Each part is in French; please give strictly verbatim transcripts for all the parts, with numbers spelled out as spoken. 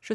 Je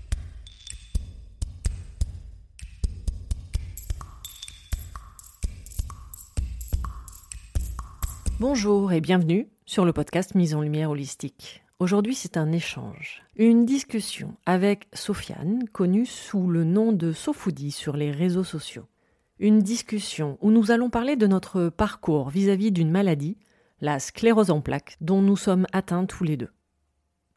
Bonjour et bienvenue sur le podcast Mise en lumière holistique. Aujourd'hui, c'est un échange, une discussion avec Sofiane, connue sous le nom de So Foodie sur les réseaux sociaux. Une discussion où nous allons parler de notre parcours vis-à-vis d'une maladie, la sclérose en plaques, dont nous sommes atteints tous les deux.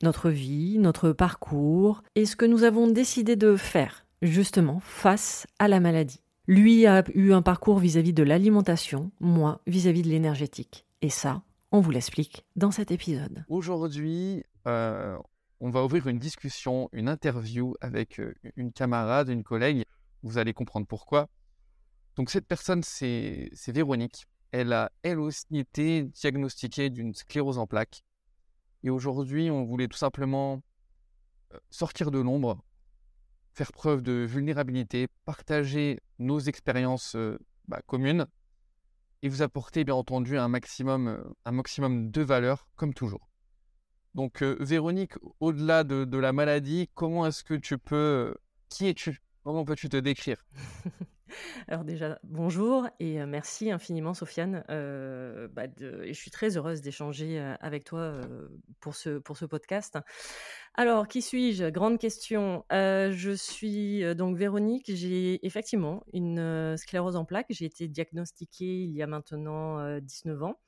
Notre vie, notre parcours et ce que nous avons décidé de faire, justement, face à la maladie. Lui a eu un parcours vis-à-vis de l'alimentation, moi vis-à-vis de l'énergétique. Et ça, on vous l'explique dans cet épisode. Aujourd'hui, euh, on va ouvrir une discussion, une interview avec une camarade, une collègue. Vous allez comprendre pourquoi. Donc cette personne, c'est, c'est Véronique. Elle a, elle aussi, été diagnostiquée d'une sclérose en plaques. Et aujourd'hui, on voulait tout simplement sortir de l'ombre, faire preuve de vulnérabilité, partager nos expériences euh, bah, communes, et vous apporter bien entendu un maximum, un maximum de valeur, comme toujours. Donc euh, Véronique, au-delà de, de la maladie, comment est-ce que tu peux... Qui es-tu ? Comment peux-tu te décrire ? Alors déjà, bonjour et merci infiniment Sofiane. Euh, bah de, je suis très heureuse d'échanger avec toi euh, pour, ce, pour ce podcast. Alors, qui suis-je ? Grande question. Euh, je suis euh, donc Véronique. J'ai effectivement une euh, sclérose en plaques. J'ai été diagnostiquée il y a maintenant euh, dix-neuf ans.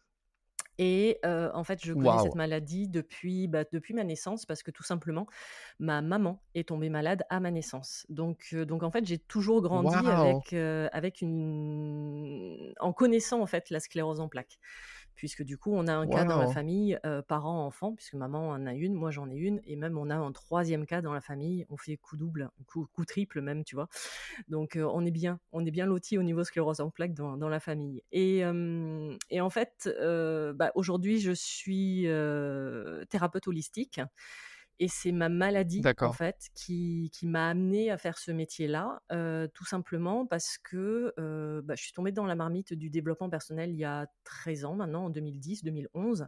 Et euh, en fait, je connais wow. cette maladie depuis, bah, depuis ma naissance parce que tout simplement, ma maman est tombée malade à ma naissance. Donc, euh, donc en fait, j'ai toujours grandi wow. avec, euh, avec une... en connaissant en fait la sclérose en plaques. Puisque du coup, on a un wow. cas dans la famille, euh, parents, enfants, puisque maman en a une, moi j'en ai une, et même on a un troisième cas dans la famille, on fait coup double, coup, coup triple même, tu vois. Donc euh, on est bien, on est bien lotis au niveau sclérose en plaques dans, dans la famille. Et, euh, et en fait, euh, bah, aujourd'hui, je suis euh, thérapeute holistique. Et c'est ma maladie, D'accord. en fait, qui, qui m'a amenée à faire ce métier-là, euh, tout simplement parce que euh, bah, je suis tombée dans la marmite du développement personnel il y a treize ans maintenant, en deux mille dix, deux mille onze.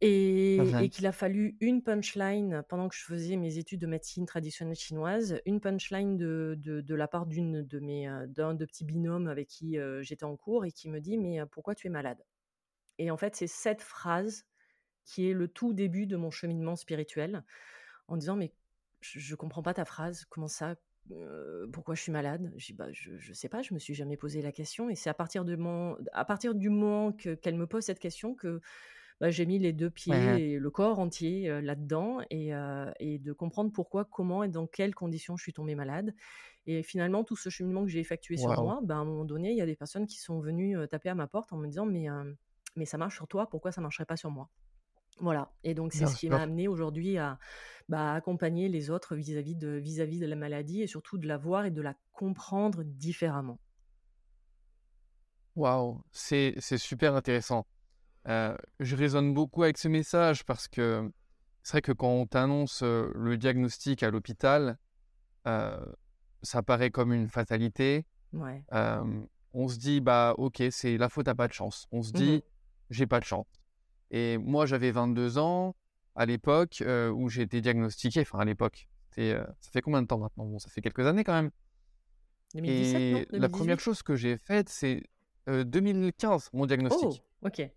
Et, et qu'il a fallu une punchline, pendant que je faisais mes études de médecine traditionnelle chinoise, une punchline de, de, de la part d'une de mes, d'un de petits binômes avec qui euh, j'étais en cours et qui me dit « mais pourquoi tu es malade ?» Et en fait, c'est cette phrase qui est le tout début de mon cheminement spirituel, en disant « mais je ne comprends pas ta phrase, comment ça, euh, pourquoi je suis malade ?» Je dis bah, « je ne sais pas, je ne me suis jamais posé la question ». Et c'est à partir, de mon, à partir du moment que, qu'elle me pose cette question que bah, j'ai mis les deux pieds ouais. et le corps entier euh, là-dedans, et, euh, et de comprendre pourquoi, comment et dans quelles conditions je suis tombée malade. Et finalement, tout ce cheminement que j'ai effectué wow. sur moi, bah, à un moment donné, il y a des personnes qui sont venues euh, taper à ma porte en me disant « mais... Euh, mais ça marche sur toi, pourquoi ça ne marcherait pas sur moi ? Voilà, et donc c'est non, ce qui non. m'a amené aujourd'hui à bah, accompagner les autres vis-à-vis de, vis-à-vis de la maladie, et surtout de la voir et de la comprendre différemment. Waouh, c'est, c'est super intéressant. Euh, je résonne beaucoup avec ce message parce que c'est vrai que quand on t'annonce le diagnostic à l'hôpital, euh, ça paraît comme une fatalité. Ouais. Euh, on se dit, bah, ok, c'est la faute à pas de chance. On se dit, mmh. j'ai pas de chance. Et moi, j'avais vingt-deux ans à l'époque euh, où j'ai été diagnostiqué. Enfin, à l'époque, euh, ça fait combien de temps maintenant ? Bon, ça fait quelques années quand même. deux mille dix-sept, et non, deux mille dix-huit. La première chose que j'ai faite, c'est euh, deux mille quinze, mon diagnostic. Oh, ok.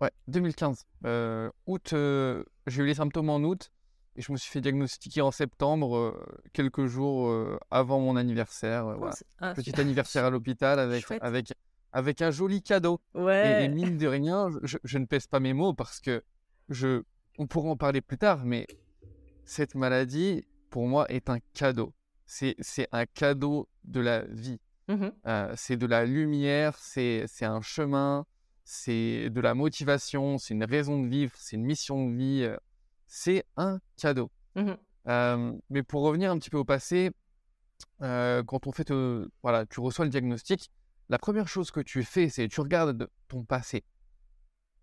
Ouais, deux mille quinze. Euh, août, euh, j'ai eu les symptômes en août et je me suis fait diagnostiquer en septembre, euh, quelques jours euh, avant mon anniversaire. Euh, voilà. ah, Petit c'est... anniversaire à l'hôpital avec... avec un joli cadeau. Ouais. Et, et mine de rien, je, je ne pèse pas mes mots parce que je, on pourra en parler plus tard, mais cette maladie, pour moi, est un cadeau. C'est, c'est un cadeau de la vie. Mm-hmm. Euh, c'est de la lumière, c'est, c'est un chemin, c'est de la motivation, c'est une raison de vivre, c'est une mission de vie. Euh, c'est un cadeau. Mm-hmm. Euh, mais pour revenir un petit peu au passé, euh, quand on fait te, voilà, tu reçois le diagnostic, la première chose que tu fais, c'est que tu regardes ton passé.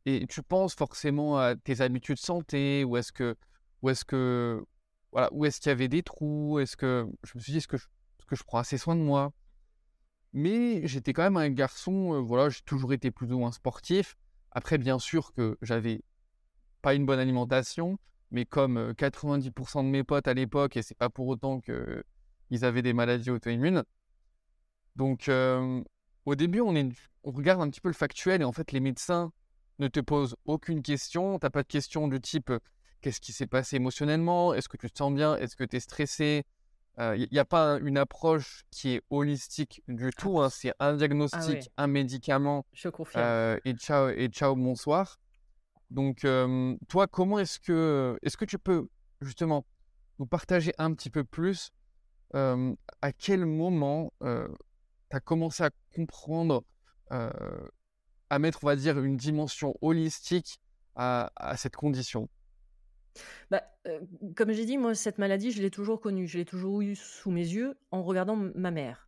Et tu penses forcément à tes habitudes santé, ou est-ce que, ou est-ce que, voilà, où est-ce qu'il y avait des trous, est-ce que, je me suis dit, est-ce que je, est-ce que je prends assez soin de moi ? Mais j'étais quand même un garçon, euh, voilà, j'ai toujours été plus ou moins sportif. Après, bien sûr que j'avais pas une bonne alimentation, mais comme quatre-vingt-dix pour cent de mes potes à l'époque, et c'est pas pour autant qu'ils avaient des maladies auto-immunes. Donc, euh, Au début, on, est, on regarde un petit peu le factuel et en fait, les médecins ne te posent aucune question. Tu n'as pas de questions du type « qu'est-ce qui s'est passé émotionnellement ? Est-ce que tu te sens bien ? Est-ce que tu es stressé ? » Il n'y a pas une approche qui est holistique du tout. Hein. C'est un diagnostic, ah ouais. un médicament. Je confirme. Euh, et, ciao, et ciao, bonsoir. Donc, euh, toi, comment est-ce que, est-ce que tu peux justement nous partager un petit peu plus euh, à quel moment euh, tu as commencé à comprendre, euh, à mettre, on va dire, une dimension holistique à, à cette condition ? Bah, euh, comme j'ai dit, moi, cette maladie, je l'ai toujours connue. Je l'ai toujours eue sous mes yeux en regardant m- ma mère.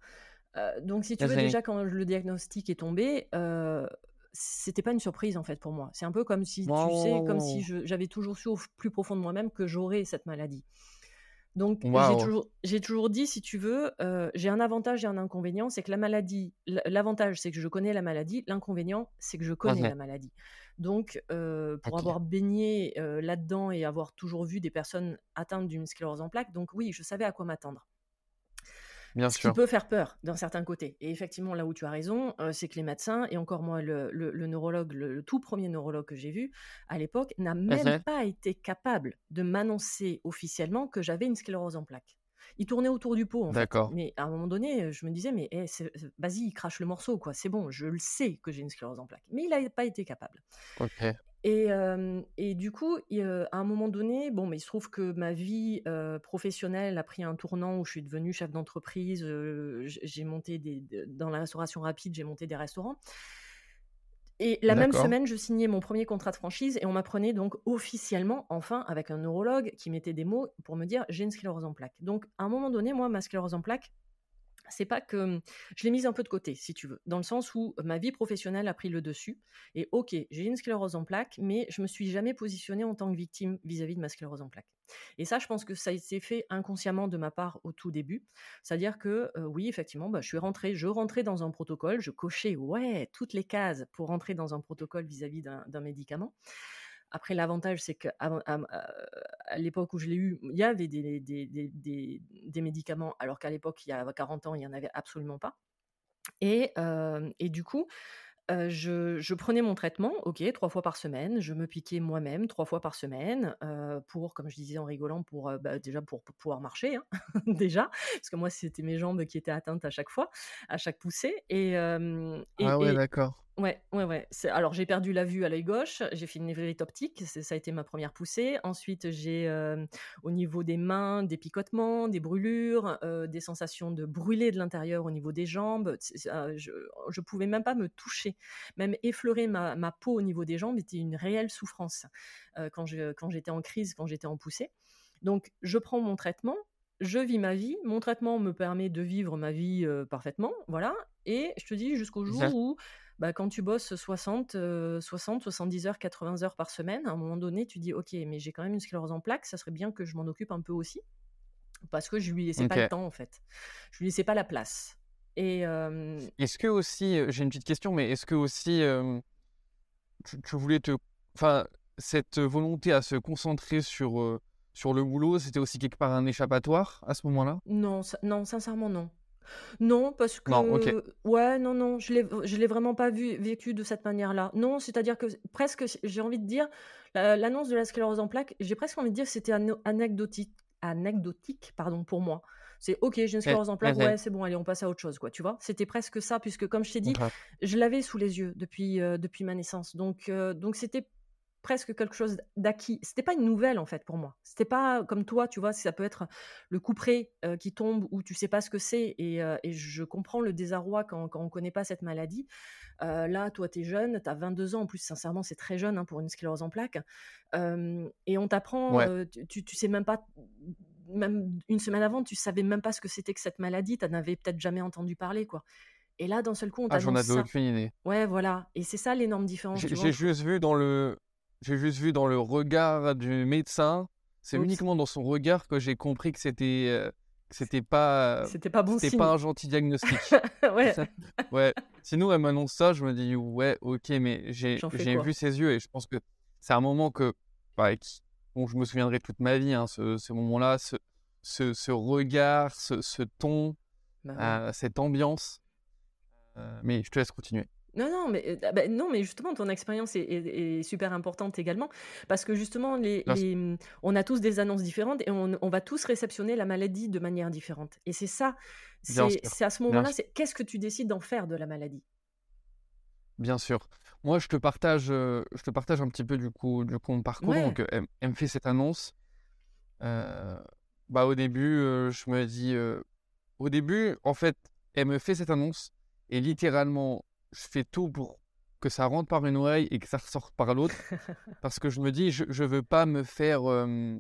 Euh, donc, si tu Merci. veux, déjà, quand le diagnostic est tombé, euh, c'était pas une surprise, en fait, pour moi. C'est un peu comme si, wow. tu sais, comme si je, j'avais toujours su au plus profond de moi-même que j'aurais cette maladie. Donc, wow. j'ai, toujours, j'ai toujours dit, si tu veux, euh, j'ai un avantage et un inconvénient, c'est que la maladie, l'avantage, c'est que je connais la maladie, l'inconvénient, c'est que je connais okay. la maladie. Donc, euh, pour okay. avoir baigné euh, là-dedans et avoir toujours vu des personnes atteintes d'une sclérose en plaques, donc oui, je savais à quoi m'attendre. Bien sûr. Ce qui peut faire peur d'un certain côté. Et effectivement, là où tu as raison, euh, c'est que les médecins, et encore moi, le, le, le neurologue, le, le tout premier neurologue que j'ai vu à l'époque, n'a même uh-huh. pas été capable de m'annoncer officiellement que j'avais une sclérose en plaques. Il tournait autour du pot, en D'accord. fait. Mais à un moment donné, je me disais, mais hey, c'est, vas-y, il crache le morceau, quoi. C'est bon, je le sais que j'ai une sclérose en plaques. Mais il n'a pas été capable. Ok. Et, euh, et du coup, il, euh, à un moment donné, bon, mais il se trouve que ma vie euh, professionnelle a pris un tournant où je suis devenue chef d'entreprise. Euh, j'ai monté des, de, dans la restauration rapide, j'ai monté des restaurants. Et la D'accord. même semaine, je signais mon premier contrat de franchise et on m'apprenait donc officiellement, enfin, avec un neurologue qui mettait des mots pour me dire j'ai une sclérose en plaques. Donc, à un moment donné, moi, ma sclérose en plaques, c'est pas que je l'ai mise un peu de côté, si tu veux, dans le sens où ma vie professionnelle a pris le dessus. Et ok, j'ai une sclérose en plaques, mais je me suis jamais positionnée en tant que victime vis-à-vis de ma sclérose en plaques. Et ça, je pense que ça s'est fait inconsciemment de ma part au tout début. C'est-à-dire que euh, oui, effectivement, bah, je suis rentrée, je rentrais dans un protocole, je cochais ouais toutes les cases pour rentrer dans un protocole vis-à-vis d'un, d'un médicament. Après, l'avantage, c'est qu'à à, à, à l'époque où je l'ai eu, il y avait des, des, des, des, des médicaments, alors qu'à l'époque, il y a quarante ans, il n'y en avait absolument pas. Et, euh, et du coup, euh, je, je prenais mon traitement, ok, trois fois par semaine, je me piquais moi-même trois fois par semaine, euh, pour, comme je disais en rigolant, pour, euh, bah, déjà pour, pour pouvoir marcher, hein, déjà, parce que moi, c'était mes jambes qui étaient atteintes à chaque fois, à chaque poussée. Et, euh, et, ah ouais, et, d'accord. Ouais, ouais, ouais. C'est... Alors, j'ai perdu la vue à l'œil gauche, j'ai fait une névrite optique, c'est... ça a été ma première poussée. Ensuite, j'ai euh, au niveau des mains, des picotements, des brûlures, euh, des sensations de brûler de l'intérieur au niveau des jambes. Euh, je ne pouvais même pas me toucher. Même effleurer ma, ma peau au niveau des jambes était une réelle souffrance euh, quand, je, quand j'étais en crise, quand j'étais en poussée. Donc, je prends mon traitement. Je vis ma vie, mon traitement me permet de vivre ma vie euh, parfaitement, voilà. Et je te dis, jusqu'au jour ça. où, bah, quand tu bosses soixante, euh, soixante, soixante-dix heures, quatre-vingts heures par semaine, à un moment donné, tu dis, ok, mais j'ai quand même une sclérose en plaques, ça serait bien que je m'en occupe un peu aussi, parce que je lui laissais okay. pas le temps, en fait. Je lui laissais pas la place. Et euh... est-ce que aussi, j'ai une petite question, mais est-ce que aussi, euh, tu, tu voulais te, enfin, cette volonté à se concentrer sur euh... sur le boulot, c'était aussi quelque part un échappatoire à ce moment-là ? Non, ça, non, sincèrement non. Non, parce que... Non, okay. Ouais, non, non, je ne l'ai, je l'ai vraiment pas vu, vécu de cette manière-là. Non, c'est-à-dire que presque, j'ai envie de dire, l'annonce de la sclérose en plaques, j'ai presque envie de dire que c'était an- anecdotique, anecdotique pardon, pour moi. C'est ok, j'ai une sclérose en plaques, ouais, c'est bon, allez, on passe à autre chose, quoi, tu vois. C'était presque ça, puisque comme je t'ai dit, okay. je l'avais sous les yeux depuis, euh, depuis ma naissance. Donc, euh, donc c'était... presque quelque chose d'acquis. C'était pas une nouvelle en fait pour moi. C'était pas comme toi, tu vois, ça peut être le couperet euh, qui tombe ou tu sais pas ce que c'est et, euh, et je comprends le désarroi quand, quand on connaît pas cette maladie. Euh, là, toi t'es jeune, t'as vingt-deux ans en plus, sincèrement c'est très jeune hein, pour une sclérose en plaques euh, et on t'apprend, ouais. euh, tu, tu sais même pas, même une semaine avant tu savais même pas ce que c'était que cette maladie, t'en avais peut-être jamais entendu parler quoi. Et là d'un seul coup on t'annonce ça. Ah j'en avais aucune idée. Ouais voilà, et c'est ça l'énorme différence. J'ai, tu vois, j'ai juste vu dans le... J'ai juste vu dans le regard du médecin, c'est Oups. uniquement dans son regard que j'ai compris que c'était, euh, que c'était pas, c'était pas bon c'était signe. Pas un gentil diagnostic. ouais. ouais. Sinon, elle m'annonce ça, je me dis ouais, ok, mais j'ai, j'ai vu ses yeux et je pense que c'est un moment que, bah, qui, bon, je me souviendrai toute ma vie, hein, ce, ce moment-là, ce, ce, ce regard, ce, ce ton, bah, ouais. euh, cette ambiance. Euh, mais je te laisse continuer. Non, non mais, euh, bah, non, mais justement, ton expérience est, est, est super importante également, parce que justement, les, les, on a tous des annonces différentes et on, on va tous réceptionner la maladie de manière différente. Et c'est ça, c'est, c'est à ce moment-là, c'est, qu'est-ce que tu décides d'en faire de la maladie ? Bien sûr. Moi, je te partage, je te partage un petit peu du coup, du coup mon parcours. Ouais. Donc, elle, elle me fait cette annonce. Euh, bah, au début, euh, je me dis... Euh, au début, en fait, elle me fait cette annonce et littéralement... je fais tout pour que ça rentre par une oreille et que ça ressorte par l'autre parce que je me dis, je ne veux pas me faire euh,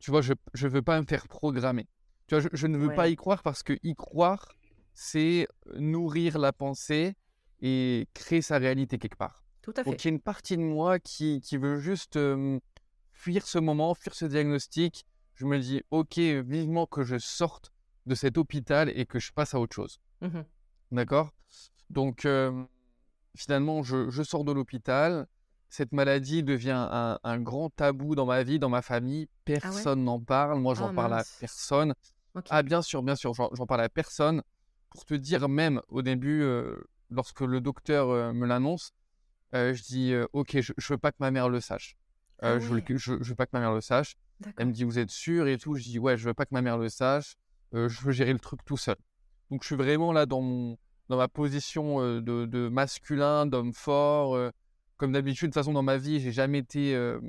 tu vois, je ne veux pas me faire programmer, tu vois, je, je ne veux ouais. pas y croire parce que y croire c'est nourrir la pensée et créer sa réalité quelque part. Tout à fait. Donc il y a une partie de moi qui, qui veut juste euh, fuir ce moment, fuir ce diagnostic. Je me dis, ok, vivement que je sorte de cet hôpital et que je passe à autre chose. Mmh. D'accord. Donc, euh, finalement, je, je sors de l'hôpital. Cette maladie devient un, un grand tabou dans ma vie, dans ma famille. Personne ah ouais n'en parle. Moi, j'en ah, parle mince. à personne. Okay. Ah, bien sûr, bien sûr, j'en, j'en parle à personne. Pour te dire, même au début, euh, lorsque le docteur euh, me l'annonce, euh, je dis euh, « Ok, je ne veux pas que ma mère le sache. Euh, ah ouais. Je ne veux pas que ma mère le sache. » Elle me dit « Vous êtes sûr ?» et tout. Je dis « Ouais, je ne veux pas que ma mère le sache. Euh, je veux gérer le truc tout seul. » Donc, je suis vraiment là dans mon... dans ma position euh, de, de masculin, d'homme fort. Euh, comme d'habitude, de toute façon, dans ma vie, j'ai jamais été euh,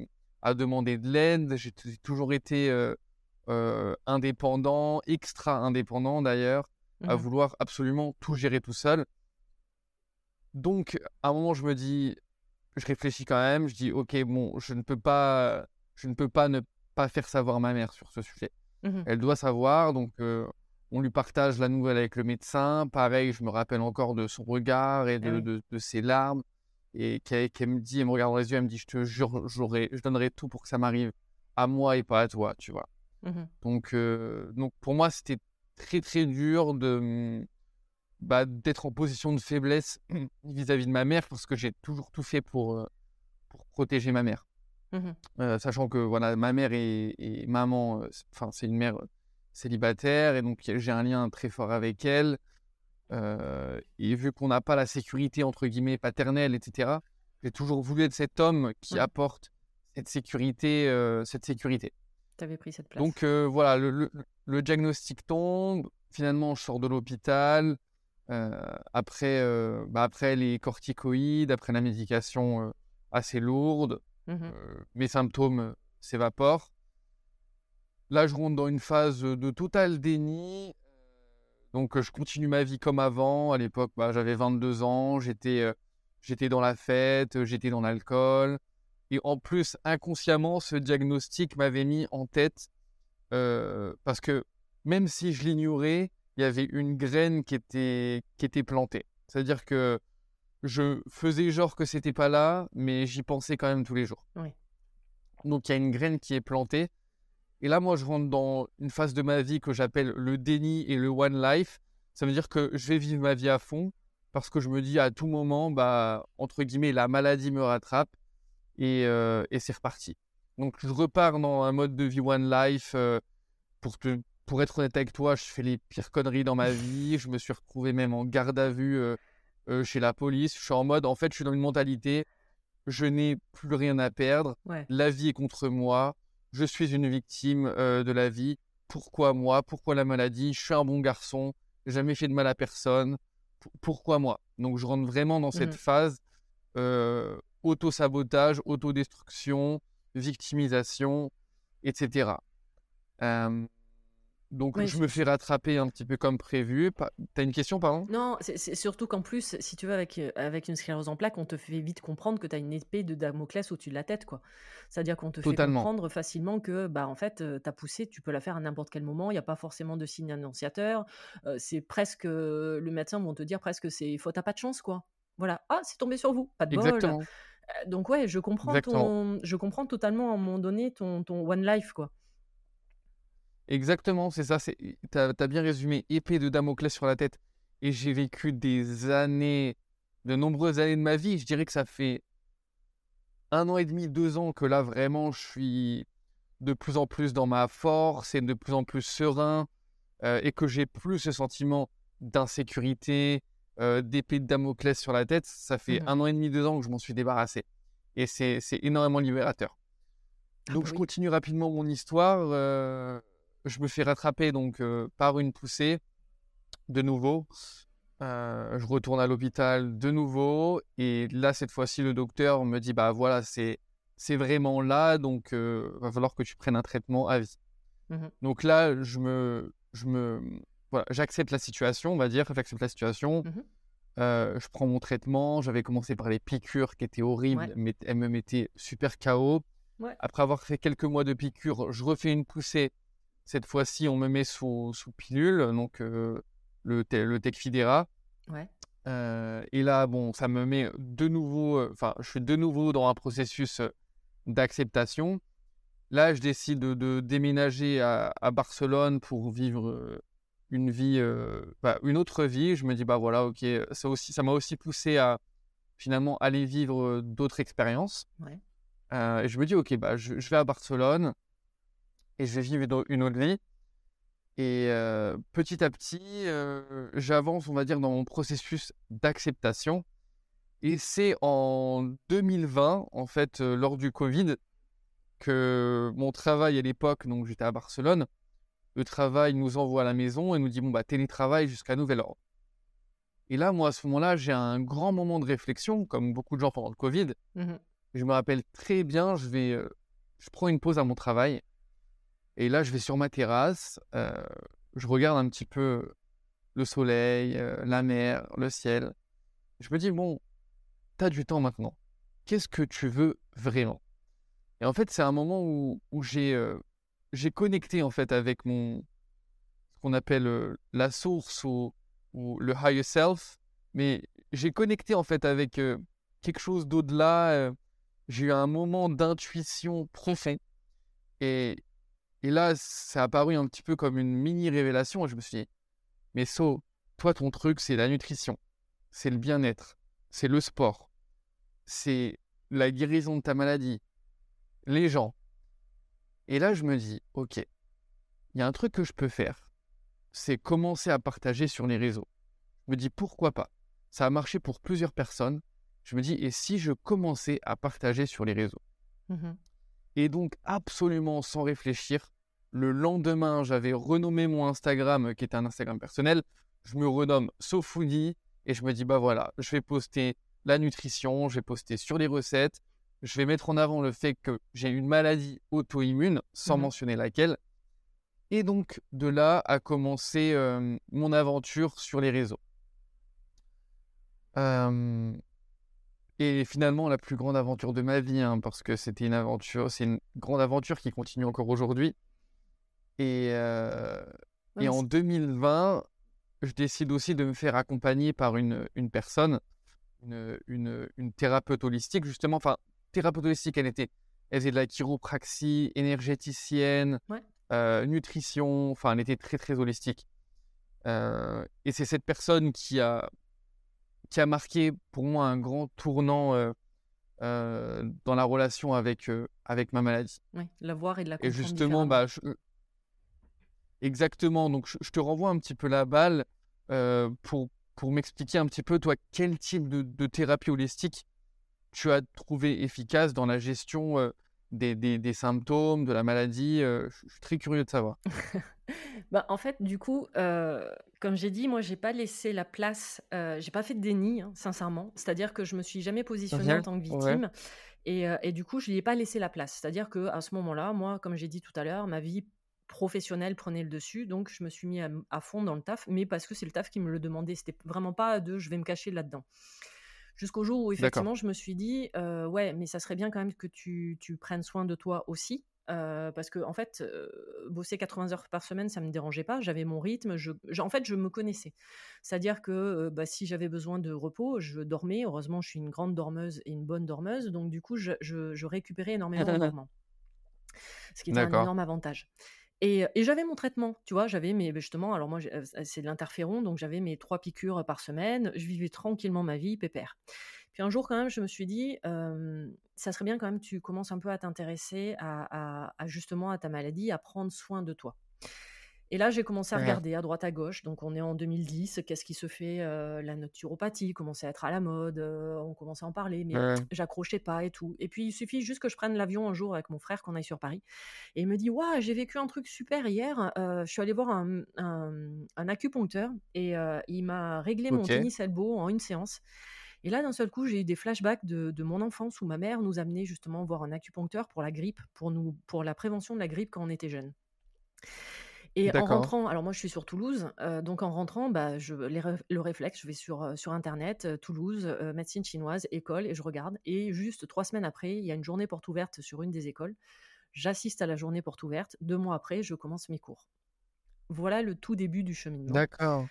à demander de l'aide. J'ai t- toujours été euh, euh, indépendant, extra-indépendant d'ailleurs, mmh. à vouloir absolument tout gérer tout seul. Donc, à un moment, je me dis, je réfléchis quand même, je dis, ok, bon, je ne peux pas, je ne peux pas ne pas faire savoir ma mère sur ce sujet. Mmh. Elle doit savoir, donc... Euh, on lui partage la nouvelle avec le médecin. Pareil, je me rappelle encore de son regard et de, ah oui. de, de ses larmes. Et qu'elle, qu'elle me dit, elle me regarde dans les yeux, elle me dit, je te jure, j'aurais, je donnerai tout pour que ça m'arrive à moi et pas à toi, tu vois. Mm-hmm. Donc, euh, donc, pour moi, c'était très, très dur de, bah, d'être en position de faiblesse vis-à-vis de ma mère parce que j'ai toujours tout fait pour, pour protéger ma mère. Mm-hmm. Euh, sachant que voilà, ma mère et, et maman, enfin, c'est une mère... célibataire et donc j'ai un lien très fort avec elle euh, et vu qu'on n'a pas la sécurité entre guillemets paternelle, etc., j'ai toujours voulu être cet homme qui ouais. apporte cette sécurité euh, cette sécurité. T'avais pris cette place. Donc euh, voilà, le, le, le diagnostic tombe, finalement je sors de l'hôpital, euh, après, euh, bah après les corticoïdes, après la médication euh, assez lourde, mm-hmm. euh, mes symptômes euh, s'évaporent. Là, je rentre dans une phase de total déni. Donc, je continue ma vie comme avant. À l'époque, bah, j'avais vingt-deux ans, j'étais, euh, j'étais dans la fête, j'étais dans l'alcool. Et en plus, inconsciemment, ce diagnostic m'avait mis en tête euh, parce que même si je l'ignorais, il y avait une graine qui était, qui était plantée. C'est-à-dire que je faisais genre que c'était pas là, mais j'y pensais quand même tous les jours. Oui. Donc, il y a une graine qui est plantée. Et là, moi, je rentre dans une phase de ma vie que j'appelle le déni et le one life. Ça veut dire que je vais vivre ma vie à fond parce que je me dis à tout moment, bah, entre guillemets, la maladie me rattrape et, euh, et c'est reparti. Donc, je repars dans un mode de vie one life. Euh, pour, te, pour être honnête avec toi, je fais les pires conneries dans ma vie. Je me suis retrouvé même en garde à vue euh, euh, chez la police. Je suis en mode, en fait, je suis dans une mentalité, je n'ai plus rien à perdre. Ouais. La vie est contre moi. Je suis une victime euh, de la vie. Pourquoi moi ? Pourquoi la maladie ? Je suis un bon garçon. Jamais fait de mal à personne. P- pourquoi moi ? Donc, je rentre vraiment dans cette mmh. phase euh, auto-sabotage, autodestruction, victimisation, et cetera. Euh, donc, oui, je c'est... me fais rattraper un petit peu comme prévu. Pa- T'as une question, pardon ? Non, c'est, c'est surtout qu'en plus, si tu veux, avec, avec une sclérose en plaques, on te fait vite comprendre que t'as une épée de Damoclès au-dessus de la tête, quoi. C'est-à-dire qu'on te Totalement. Fait comprendre facilement que, bah, en fait, euh, ta poussée, tu peux la faire à n'importe quel moment. Il n'y a pas forcément de signe annonciateur. Euh, c'est presque, euh, le médecin vont te dire presque, c'est, faut, t'as pas de chance, quoi. Voilà. Ah, c'est tombé sur vous. Pas de Exactement. Bol. Euh, donc ouais, je comprends ton, je comprends totalement à un moment donné ton, ton one life, quoi. Exactement, c'est ça, c'est... T'as, t'as bien résumé, épée de Damoclès sur la tête. Et j'ai vécu des années, de nombreuses années de ma vie. Je dirais que ça fait un an et demi, deux ans que là, vraiment, je suis de plus en plus dans ma force et de plus en plus serein euh, et que j'ai plus ce sentiment d'insécurité, euh, d'épée de Damoclès sur la tête. Ça fait mmh. un an et demi, deux ans que je m'en suis débarrassé. Et c'est, c'est énormément libérateur. Ah, Donc, bah oui. je continue rapidement mon histoire. Euh... Je me fais rattraper donc, euh, par une poussée de nouveau. Euh, je retourne à l'hôpital de nouveau. Et là, cette fois-ci, le docteur me dit bah, « voilà, c'est, c'est vraiment là, donc il euh, va falloir que tu prennes un traitement à vie. Mm-hmm. » Donc là, je me, je me, voilà, j'accepte la situation, on va dire. J'accepte la situation. Mm-hmm. Euh, je prends mon traitement. J'avais commencé par les piqûres qui étaient horribles. Ouais. Mais elles me mettaient super K O. Ouais. Après avoir fait quelques mois de piqûres, je refais une poussée. Cette fois-ci, on me met sous, sous pilule, donc euh, le, te- le Tecfidera. Ouais. Euh, et là, bon, ça me met de nouveau... Enfin, euh, je suis de nouveau dans un processus d'acceptation. Là, je décide de, de déménager à, à Barcelone pour vivre une vie... Euh, bah, une autre vie. Je me dis, bah voilà, ok, ça, aussi, ça m'a aussi poussé à, finalement, aller vivre d'autres expériences. Ouais. Euh, et je me dis, ok, bah, je, je vais à Barcelone. Et je vais vivre une autre vie. Et euh, petit à petit, euh, j'avance, on va dire, dans mon processus d'acceptation. Et c'est en deux mille vingt, en fait, euh, lors du Covid, que mon travail à l'époque, donc j'étais à Barcelone, le travail nous envoie à la maison et nous dit « bon, bah, télétravail jusqu'à nouvel ordre ». Et là, moi, à ce moment-là, j'ai un grand moment de réflexion, comme beaucoup de gens pendant le Covid. Mm-hmm. Je me rappelle très bien, je, vais, euh, je prends une pause à mon travail. Et là, je vais sur ma terrasse, euh, je regarde un petit peu le soleil, euh, la mer, le ciel. Je me dis, bon, t'as du temps maintenant. Qu'est-ce que tu veux vraiment ? Et en fait, c'est un moment où, où j'ai, euh, j'ai connecté en fait, avec mon, ce qu'on appelle euh, la source ou, ou le higher self. Mais j'ai connecté en fait, avec euh, quelque chose d'au-delà. Euh, j'ai eu un moment d'intuition profonde. Et... Et là, ça a paru un petit peu comme une mini-révélation. Et je me suis dit, mais So, toi, ton truc, c'est la nutrition, c'est le bien-être, c'est le sport, c'est la guérison de ta maladie, les gens. Et là, je me dis, OK, il y a un truc que je peux faire, c'est commencer à partager sur les réseaux. Je me dis, pourquoi pas ? Ça a marché pour plusieurs personnes. Je me dis, et si je commençais à partager sur les réseaux ? Mmh. Et donc, absolument sans réfléchir, le lendemain, j'avais renommé mon Instagram, qui était un Instagram personnel, je me renomme So Foodie et je me dis, bah voilà, je vais poster la nutrition, je vais poster sur les recettes, je vais mettre en avant le fait que j'ai une maladie auto-immune, sans mmh. mentionner laquelle. Et donc, de là a commencé euh, mon aventure sur les réseaux. Euh... Et finalement, la plus grande aventure de ma vie, hein, parce que c'était une aventure, c'est une grande aventure qui continue encore aujourd'hui. Et, euh, ouais, et en deux mille vingt, je décide aussi de me faire accompagner par une, une personne, une, une, une thérapeute holistique, justement. Enfin, thérapeute holistique, elle était, elle faisait de la chiropraxie, énergéticienne, ouais. euh, nutrition, enfin, elle était très, très holistique. Euh, et c'est cette personne qui a... qui a marqué pour moi un grand tournant euh, euh, dans la relation avec, euh, avec ma maladie. Oui, la voir et de la comprendre. Et justement, bah, je... exactement, donc je, je te renvoie un petit peu la balle euh, pour, pour m'expliquer un petit peu, toi, quel type de, de thérapie holistique tu as trouvé efficace dans la gestion euh, des, des, des symptômes, de la maladie. euh, je, je suis très curieux de savoir. Bah, en fait, du coup, euh, comme j'ai dit, moi, je n'ai pas laissé la place, euh, je n'ai pas fait de déni, hein, sincèrement. C'est-à-dire que je ne me suis jamais positionnée Rien. en tant que victime. Ouais. Et, euh, et du coup, je n'y ai pas laissé la place. C'est-à-dire qu'à ce moment-là, moi, comme j'ai dit tout à l'heure, ma vie professionnelle prenait le dessus. Donc, je me suis mis à, à fond dans le taf, mais parce que c'est le taf qui me le demandait. Ce n'était vraiment pas de « je vais me cacher là-dedans ». Jusqu'au jour où, effectivement, D'accord. je me suis dit euh, « ouais, mais ça serait bien quand même que tu, tu prennes soin de toi aussi ». Euh, parce que en fait, euh, bosser quatre-vingts heures par semaine, ça me dérangeait pas. J'avais mon rythme. Je, je, en fait, je me connaissais. C'est-à-dire que euh, bah, si j'avais besoin de repos, je dormais. Heureusement, je suis une grande dormeuse et une bonne dormeuse, donc du coup, je, je, je récupérais énormément de mouvements, ce qui était D'accord. un énorme avantage. Et, et j'avais mon traitement, tu vois, j'avais mes, justement, alors moi, c'est de l'interféron, donc j'avais mes trois piqûres par semaine. Je vivais tranquillement ma vie, pépère. Puis un jour, quand même, je me suis dit, euh, ça serait bien quand même que tu commences un peu à t'intéresser à, à, à justement à ta maladie, à prendre soin de toi. Et là, j'ai commencé à regarder à droite, à gauche. Donc, on est en deux mille dix. Qu'est-ce qui se fait euh, la naturopathie commençait à être à la mode. Euh, on commençait à en parler, mais ouais. j'accrochais pas et tout. Et puis, il suffit juste que je prenne l'avion un jour avec mon frère, qu'on aille sur Paris. Et il me dit, waouh, ouais, j'ai vécu un truc super hier. Euh, je suis allée voir un, un, un acupuncteur et euh, il m'a réglé okay. mon tennis elbow en une séance. Et là, d'un seul coup, j'ai eu des flashbacks de, de mon enfance où ma mère nous amenait justement voir un acupuncteur pour la grippe, pour, nous, pour la prévention de la grippe quand on était jeune. Et D'accord. en rentrant, alors moi je suis sur Toulouse, euh, donc en rentrant, bah, je, les, le réflexe, je vais sur, sur Internet, euh, Toulouse, euh, médecine chinoise, école, et je regarde. Et juste trois semaines après, il y a une journée porte ouverte sur une des écoles. J'assiste à la journée porte ouverte. Deux mois après, je commence mes cours. Voilà le tout début du cheminement. D'accord.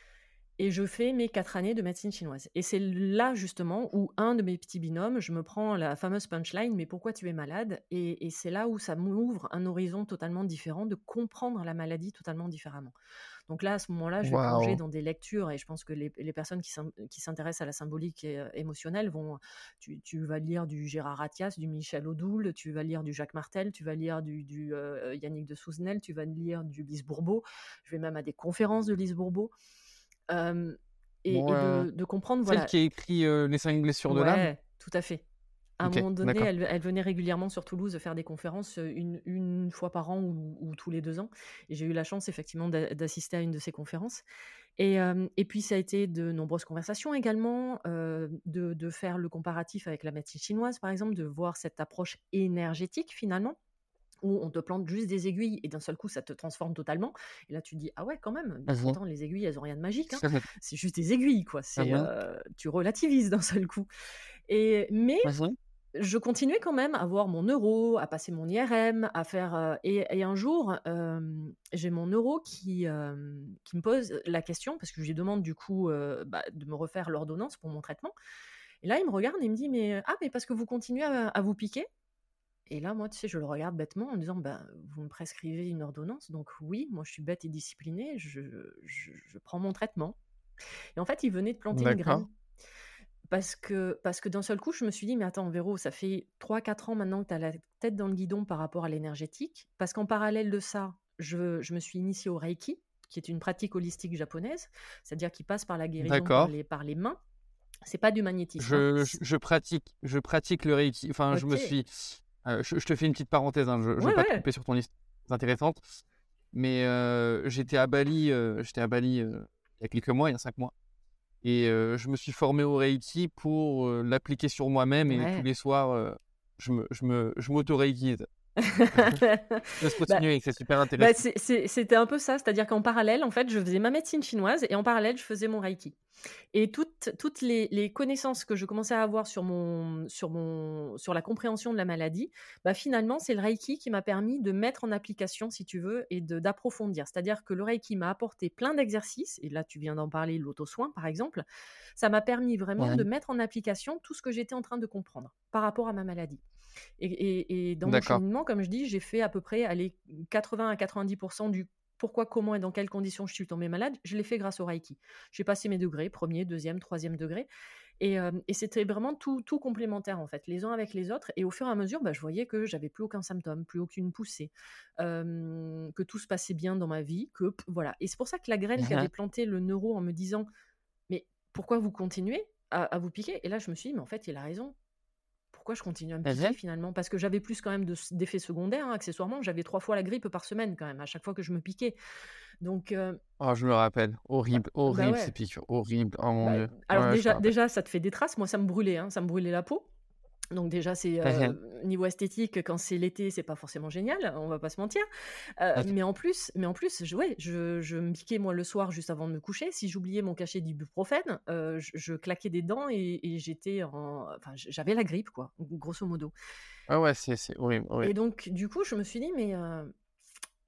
Et je fais mes quatre années de médecine chinoise. Et c'est là, justement, où un de mes petits binômes, je me prends la fameuse punchline « mais pourquoi tu es malade ?» Et, et c'est là où ça m'ouvre un horizon totalement différent, de comprendre la maladie totalement différemment. Donc là, à ce moment-là, je wow. vais plonger dans des lectures, et je pense que les, les personnes qui, s'in- qui s'intéressent à la symbolique et, euh, émotionnelle vont... Tu, tu vas lire du Gérard Rathias, du Michel Odoul, tu vas lire du Jacques Martel, tu vas lire du, du euh, Yannick de Souzenel, tu vas lire du Lise Bourbeau. Je vais même à des conférences de Lise Bourbeau. Euh, et, bon, et de, euh, de comprendre celle voilà. qui a écrit euh, les cinq blessures ouais, de l'âme. Tout à fait. À okay, un moment donné, elle, elle venait régulièrement sur Toulouse faire des conférences une, une fois par an ou, ou tous les deux ans. Et j'ai eu la chance effectivement d'assister à une de ces conférences. Et, euh, et puis ça a été de nombreuses conversations également, euh, de, de faire le comparatif avec la médecine chinoise par exemple, de voir cette approche énergétique finalement, où on te plante juste des aiguilles et d'un seul coup ça te transforme totalement, et là tu te dis ah ouais quand même, mmh. pourtant les aiguilles elles ont rien de magique hein. c'est juste des aiguilles quoi, c'est, mmh. euh, tu relativises d'un seul coup. Et, mais mmh. je continuais quand même à voir mon neuro, à passer mon I R M, à faire euh, et, et un jour euh, j'ai mon neuro qui, euh, qui me pose la question, parce que je lui demande du coup euh, bah, de me refaire l'ordonnance pour mon traitement, et là il me regarde et il me dit mais, ah mais parce que vous continuez à, à vous piquer. Et là, moi, tu sais, je le regarde bêtement en disant bah, « Vous me prescrivez une ordonnance, donc oui, moi, je suis bête et disciplinée, je, je, je prends mon traitement. » Et en fait, il venait de planter D'accord. une graine. Parce que, parce que d'un seul coup, je me suis dit « Mais attends, Véro, ça fait trois quatre ans maintenant que tu as la tête dans le guidon par rapport à l'énergétique. » Parce qu'en parallèle de ça, je, je me suis initiée au Reiki, qui est une pratique holistique japonaise, c'est-à-dire qui passe par la guérison par les, par les mains. C'est pas du magnétisme. Je, je, je, pratique, je pratique le Reiki. Enfin, okay. je me suis... Euh, je, je te fais une petite parenthèse, hein, je ne ouais, vais pas ouais. te couper sur ton liste intéressante, mais euh, j'étais à Bali, euh, j'étais à Bali euh, il y a quelques mois, il y a cinq mois. Et euh, je me suis formé au Reiki pour euh, l'appliquer sur moi-même. Et ouais. tous les soirs, euh, je, me, je, me, je m'auto-reikise. Je continue bah, avec ça, super intéressant. Bah c'est, c'est, c'était un peu ça, c'est-à-dire qu'en parallèle, en fait, je faisais ma médecine chinoise et en parallèle, je faisais mon Reiki. Et toutes, toutes les, les connaissances que je commençais à avoir sur, mon, sur, mon, sur la compréhension de la maladie, bah finalement, c'est le Reiki qui m'a permis de mettre en application, si tu veux, et de, d'approfondir. C'est-à-dire que le Reiki m'a apporté plein d'exercices, et là, tu viens d'en parler, l'auto-soin, par exemple. Ça m'a permis vraiment ouais. de mettre en application tout ce que j'étais en train de comprendre par rapport à ma maladie. Et, et, et dans D'accord. mon cheminement, comme je dis, j'ai fait à peu près allez, quatre-vingts à quatre-vingt-dix pour cent du pourquoi, comment et dans quelles conditions je suis tombée malade, je l'ai fait grâce au Reiki. J'ai passé mes degrés, premier, deuxième, troisième degré. Et, euh, et c'était vraiment tout, tout complémentaire, en fait, les uns avec les autres. Et au fur et à mesure, bah, je voyais que j'avais plus aucun symptôme, plus aucune poussée, euh, que tout se passait bien dans ma vie. Que, p- voilà. Et c'est pour ça que la graine qu'avait planté le neuro en me disant « Mais pourquoi vous continuez à, à vous piquer ?» Et là, je me suis dit « Mais en fait, il a raison. » Pourquoi je continue à me piquer finalement ? Parce que j'avais plus quand même de, d'effets secondaires, hein, accessoirement. J'avais trois fois la grippe par semaine quand même, à chaque fois que je me piquais. Donc, euh... oh, je me rappelle, horrible, horrible bah ouais. ces piqûres, horrible, oh mon bah, Dieu. Alors ouais, déjà, déjà, ça te fait des traces. Moi, ça me brûlait, hein, ça me brûlait la peau. Donc déjà, c'est euh, niveau esthétique, quand c'est l'été, c'est pas forcément génial, on va pas se mentir. Euh, mais en plus, mais en plus, je, ouais, je, je me piquais moi le soir juste avant de me coucher. Si j'oubliais mon cachet d'ibuprofène, euh, je, je claquais des dents et, et j'étais, en... enfin, j'avais la grippe quoi, grosso modo. Ah ouais, c'est, c'est horrible, horrible. Et donc du coup, je me suis dit mais euh...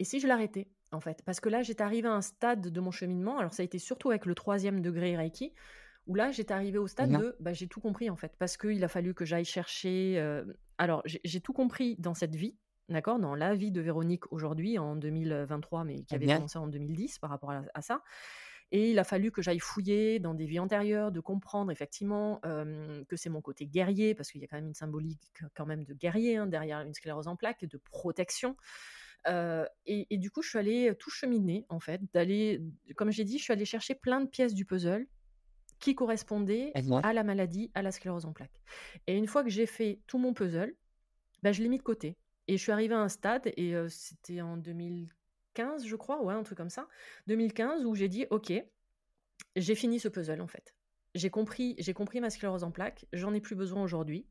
et si je l'arrêtais en fait, parce que là, j'étais arrivée à un stade de mon cheminement. Alors ça a été surtout avec le troisième degré Reiki. Où là, j'étais arrivée au stade non. de bah, « j'ai tout compris en fait », parce qu'il a fallu que j'aille chercher… Euh... Alors, j'ai, j'ai tout compris dans cette vie, d'accord, dans la vie de Véronique aujourd'hui, en deux mille vingt-trois, mais qui avait bien. commencé en deux mille dix par rapport à, à ça. Et il a fallu que j'aille fouiller dans des vies antérieures, de comprendre effectivement euh, que c'est mon côté guerrier, parce qu'il y a quand même une symbolique quand même de guerrier hein, derrière une sclérose en plaques, de protection. Euh, et, et du coup, je suis allée tout cheminer en fait, d'aller… Comme j'ai dit, je suis allée chercher plein de pièces du puzzle, qui correspondait à la maladie, à la sclérose en plaques. Et une fois que j'ai fait tout mon puzzle, bah, je l'ai mis de côté. Et je suis arrivée à un stade, et euh, c'était en deux mille quinze, je crois, ouais, un truc comme ça, deux mille quinze, où j'ai dit, ok, j'ai fini ce puzzle, en fait. J'ai compris, j'ai compris ma sclérose en plaques, j'en ai plus besoin aujourd'hui.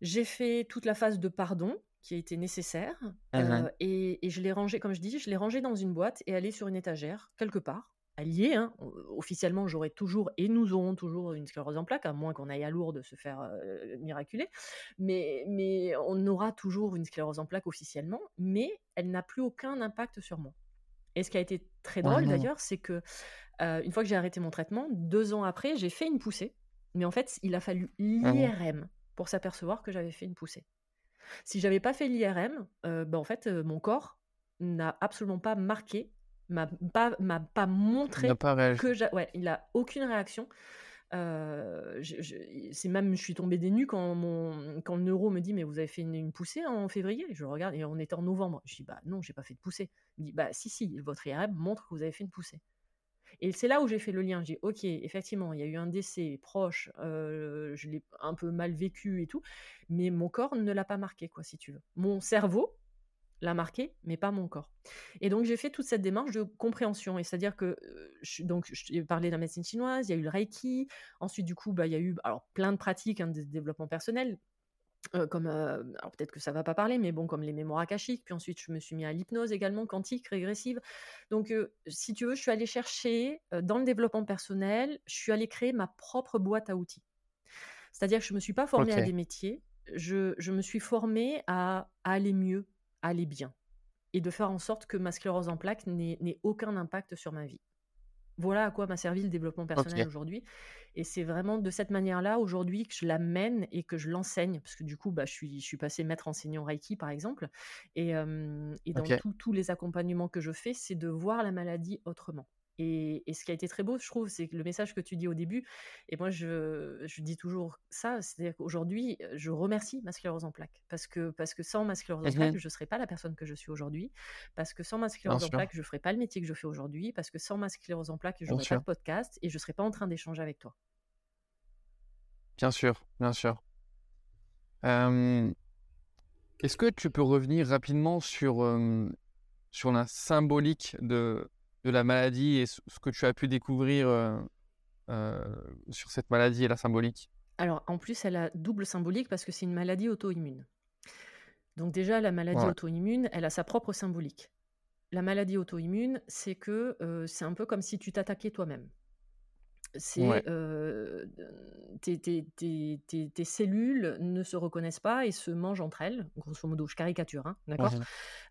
J'ai fait toute la phase de pardon, qui a été nécessaire, uh-huh. euh, et, et je l'ai rangé, comme je dis, je l'ai rangé dans une boîte, et allé sur une étagère, quelque part, lié, hein. Officiellement j'aurai toujours et nous aurons toujours une sclérose en plaques, à moins qu'on aille à Lourdes se faire euh, miraculer, mais, mais on aura toujours une sclérose en plaques officiellement, mais elle n'a plus aucun impact sur moi. Et ce qui a été très drôle oh d'ailleurs, c'est que euh, une fois que j'ai arrêté mon traitement, deux ans après j'ai fait une poussée, mais en fait il a fallu l'I R M pour s'apercevoir que j'avais fait une poussée. Si j'avais pas fait l'I R M, euh, bah, en fait euh, mon corps n'a absolument pas marqué, m'a pas m'a pas montré pas que j'a... ouais il a aucune réaction. Euh, je, je, c'est même je suis tombée des nues quand mon quand le neuro me dit mais vous avez fait une, une poussée en février, je regarde et on était en novembre, je dis bah non j'ai pas fait de poussée, il dit bah si si votre I R M montre que vous avez fait une poussée. Et c'est là où j'ai fait le lien, j'ai ok effectivement il y a eu un décès proche, euh, je l'ai un peu mal vécu et tout, mais mon corps ne l'a pas marqué quoi si tu veux, mon cerveau l'a marqué, mais pas mon corps. Et donc, j'ai fait toute cette démarche de compréhension. Et c'est-à-dire que, je, donc, j'ai parlé de la médecine chinoise, il y a eu le Reiki, ensuite, du coup, bah, il y a eu alors, plein de pratiques hein, de développement personnel, euh, comme, euh, alors peut-être que ça ne va pas parler, mais bon, comme les mémoires akashiques, puis ensuite, je me suis mis à l'hypnose également, quantique, régressive. Donc, euh, si tu veux, je suis allée chercher, euh, dans le développement personnel, je suis allée créer ma propre boîte à outils. C'est-à-dire que je ne me suis pas formée okay. à des métiers, je, je me suis formée à, à aller mieux, aller bien et de faire en sorte que ma sclérose en plaques n'ait, n'ait aucun impact sur ma vie. Voilà à quoi m'a servi le développement personnel okay. aujourd'hui. Et c'est vraiment de cette manière-là aujourd'hui que je l'amène et que je l'enseigne. Parce que du coup, bah, je suis, je suis passée maître enseignant Reiki, par exemple. Et, euh, et dans okay. tous les accompagnements que je fais, c'est de voir la maladie autrement. Et, et ce qui a été très beau, je trouve, c'est le message que tu dis au début. Et moi, je, je dis toujours ça. C'est-à-dire qu'aujourd'hui, je remercie ma sclérose en plaques. Parce que, parce que sans ma sclérose en plaques, je ne serais pas la personne que je suis aujourd'hui. Parce que sans ma sclérose en plaques, je ne ferais pas le métier que je fais aujourd'hui. Parce que sans ma sclérose en plaques, je n'aurais pas de podcast. Et je ne serais pas en train d'échanger avec toi. Bien sûr, bien sûr. Euh, est-ce que tu peux revenir rapidement sur, euh, sur la symbolique de... de la maladie et ce que tu as pu découvrir euh, euh, sur cette maladie et la symbolique? Alors, en plus, elle a double symbolique parce que c'est une maladie auto-immune. Donc déjà, la maladie ouais. auto-immune, elle a sa propre symbolique. La maladie auto-immune, c'est que euh, c'est un peu comme si tu t'attaquais toi-même. C'est, ouais. euh, tes, tes, tes, tes, tes cellules ne se reconnaissent pas et se mangent entre elles, grosso modo, je caricature, hein, d'accord ouais.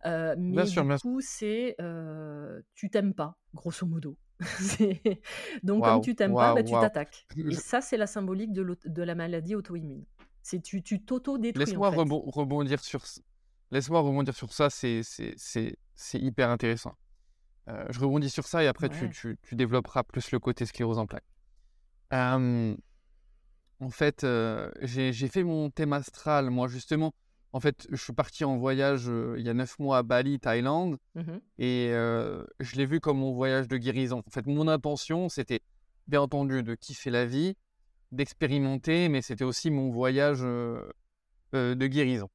euh, Mais bien du sûr, coup, c'est euh, tu t'aimes pas, grosso modo. c'est... Donc wow. comme tu t'aimes wow. pas, bah, tu wow. t'attaques. Et ça, c'est la symbolique de, de la maladie auto-immune. C'est tu, tu t'auto-détruis. Laisse-moi en fait. rebon- rebondir sur Laisse-moi rebondir sur ça, c'est, c'est, c'est, c'est hyper intéressant. Euh, je rebondis sur ça et après ouais. tu, tu, tu développeras plus le côté sclérose en plaques. Euh, en fait, euh, j'ai, j'ai fait mon thème astral, moi justement. En fait, je suis parti en voyage euh, il y a neuf mois à Bali, Thaïlande, mm-hmm. et euh, je l'ai vu comme mon voyage de guérison. En fait, mon intention, c'était bien entendu de kiffer la vie, d'expérimenter, mais c'était aussi mon voyage euh, euh, de guérison.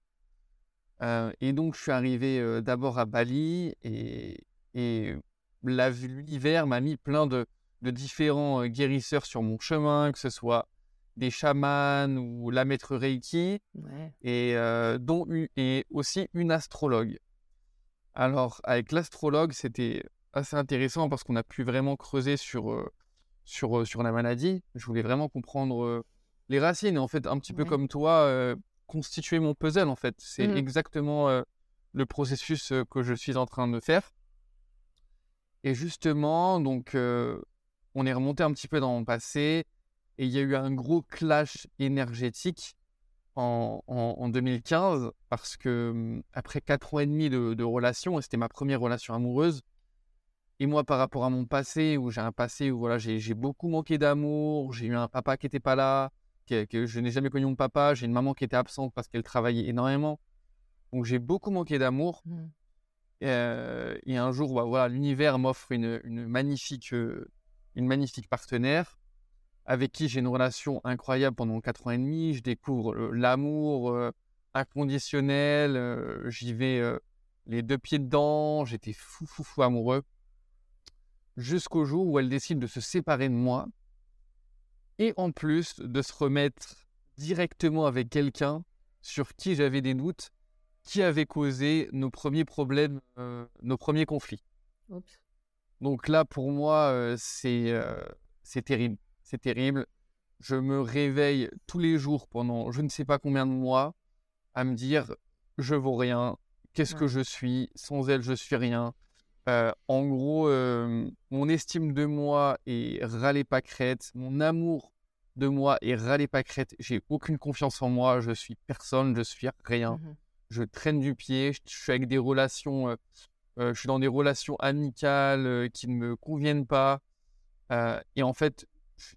Euh, et donc, je suis arrivé euh, d'abord à Bali et, et la, l'hiver m'a mis plein de, de différents euh, guérisseurs sur mon chemin, que ce soit des chamans ou la maître Reiki, ouais. et, euh, dont une, et aussi une astrologue. Alors, avec l'astrologue, c'était assez intéressant parce qu'on a pu vraiment creuser sur, euh, sur, euh, sur la maladie. Je voulais vraiment comprendre euh, les racines. En fait, un petit ouais. peu comme toi... Euh, constituer mon puzzle, en fait. C'est mmh. exactement euh, le processus euh, que je suis en train de faire. Et justement, donc, euh, on est remonté un petit peu dans mon passé et il y a eu un gros clash énergétique en, en, en deux mille quinze parce que après quatre ans et demi de, de relation, et c'était ma première relation amoureuse, et moi, par rapport à mon passé, où j'ai un passé où voilà, j'ai, j'ai beaucoup manqué d'amour, j'ai eu un papa qui n'était pas là, que je n'ai jamais connu mon papa, j'ai une maman qui était absente parce qu'elle travaillait énormément. Donc j'ai beaucoup manqué d'amour. Mmh. Euh, et un jour, bah, voilà, l'univers m'offre une, une, magnifique, euh, une magnifique partenaire avec qui j'ai une relation incroyable pendant quatre ans et demi. Je découvre euh, l'amour euh, inconditionnel, euh, j'y vais euh, les deux pieds dedans, j'étais fou, fou, fou amoureux. Jusqu'au jour où elle décide de se séparer de moi. Et en plus, de se remettre directement avec quelqu'un sur qui j'avais des doutes, qui avait causé nos premiers problèmes, euh, nos premiers conflits. Oups. Donc là, pour moi, euh, c'est, euh, c'est terrible. C'est terrible. Je me réveille tous les jours pendant je ne sais pas combien de mois à me dire « je vaux rien, qu'est-ce ouais. que je suis, sans elle, je suis rien ». Euh, en gros, euh, mon estime de moi est râlée pas crête, mon amour de moi est râlée pas crête, j'ai aucune confiance en moi, je suis personne, je suis rien, mmh. je traîne du pied, je, je suis avec des relations, euh, euh, je suis dans des relations amicales euh, qui ne me conviennent pas, euh, et en fait,